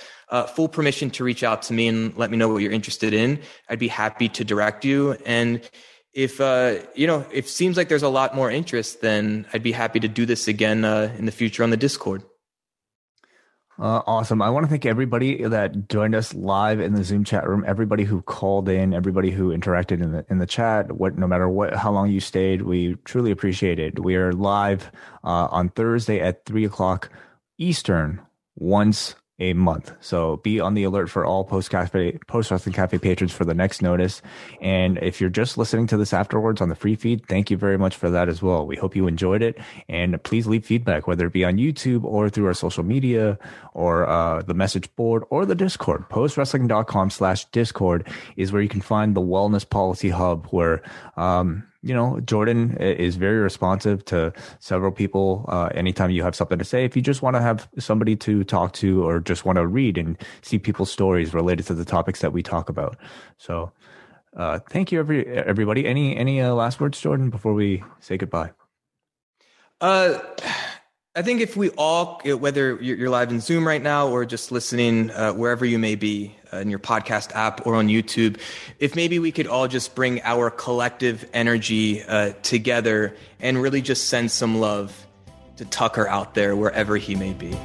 full permission to reach out to me and let me know what you're interested in. I'd be happy to direct you. And if it seems like there's a lot more interest, then I'd be happy to do this again in the future on the Discord. Awesome. I want to thank everybody that joined us live in the Zoom chat room, everybody who called in, everybody who interacted in the chat, no matter how long you stayed, we truly appreciate it. We are live on Thursday at 3:00 Eastern once a month. So be on the alert for all Post Wrestling Cafe patrons for the next notice. And if you're just listening to this afterwards on the free feed, thank you very much for that as well. We hope you enjoyed it. And please leave feedback, whether it be on YouTube or through our social media or the message board or the Discord. Postwrestling.com/Discord is where you can find the Wellness Policy Hub, where Jordan is very responsive to several people. Anytime you have something to say, if you just want to have somebody to talk to or just want to read and see people's stories related to the topics that we talk about. So thank you, everybody. Any last words, Jordan, before we say goodbye? I think if we all, whether you're live in Zoom right now or just listening wherever you may be, in your podcast app or on YouTube, if maybe we could all just bring our collective energy together and really just send some love to Tucker out there wherever he may be.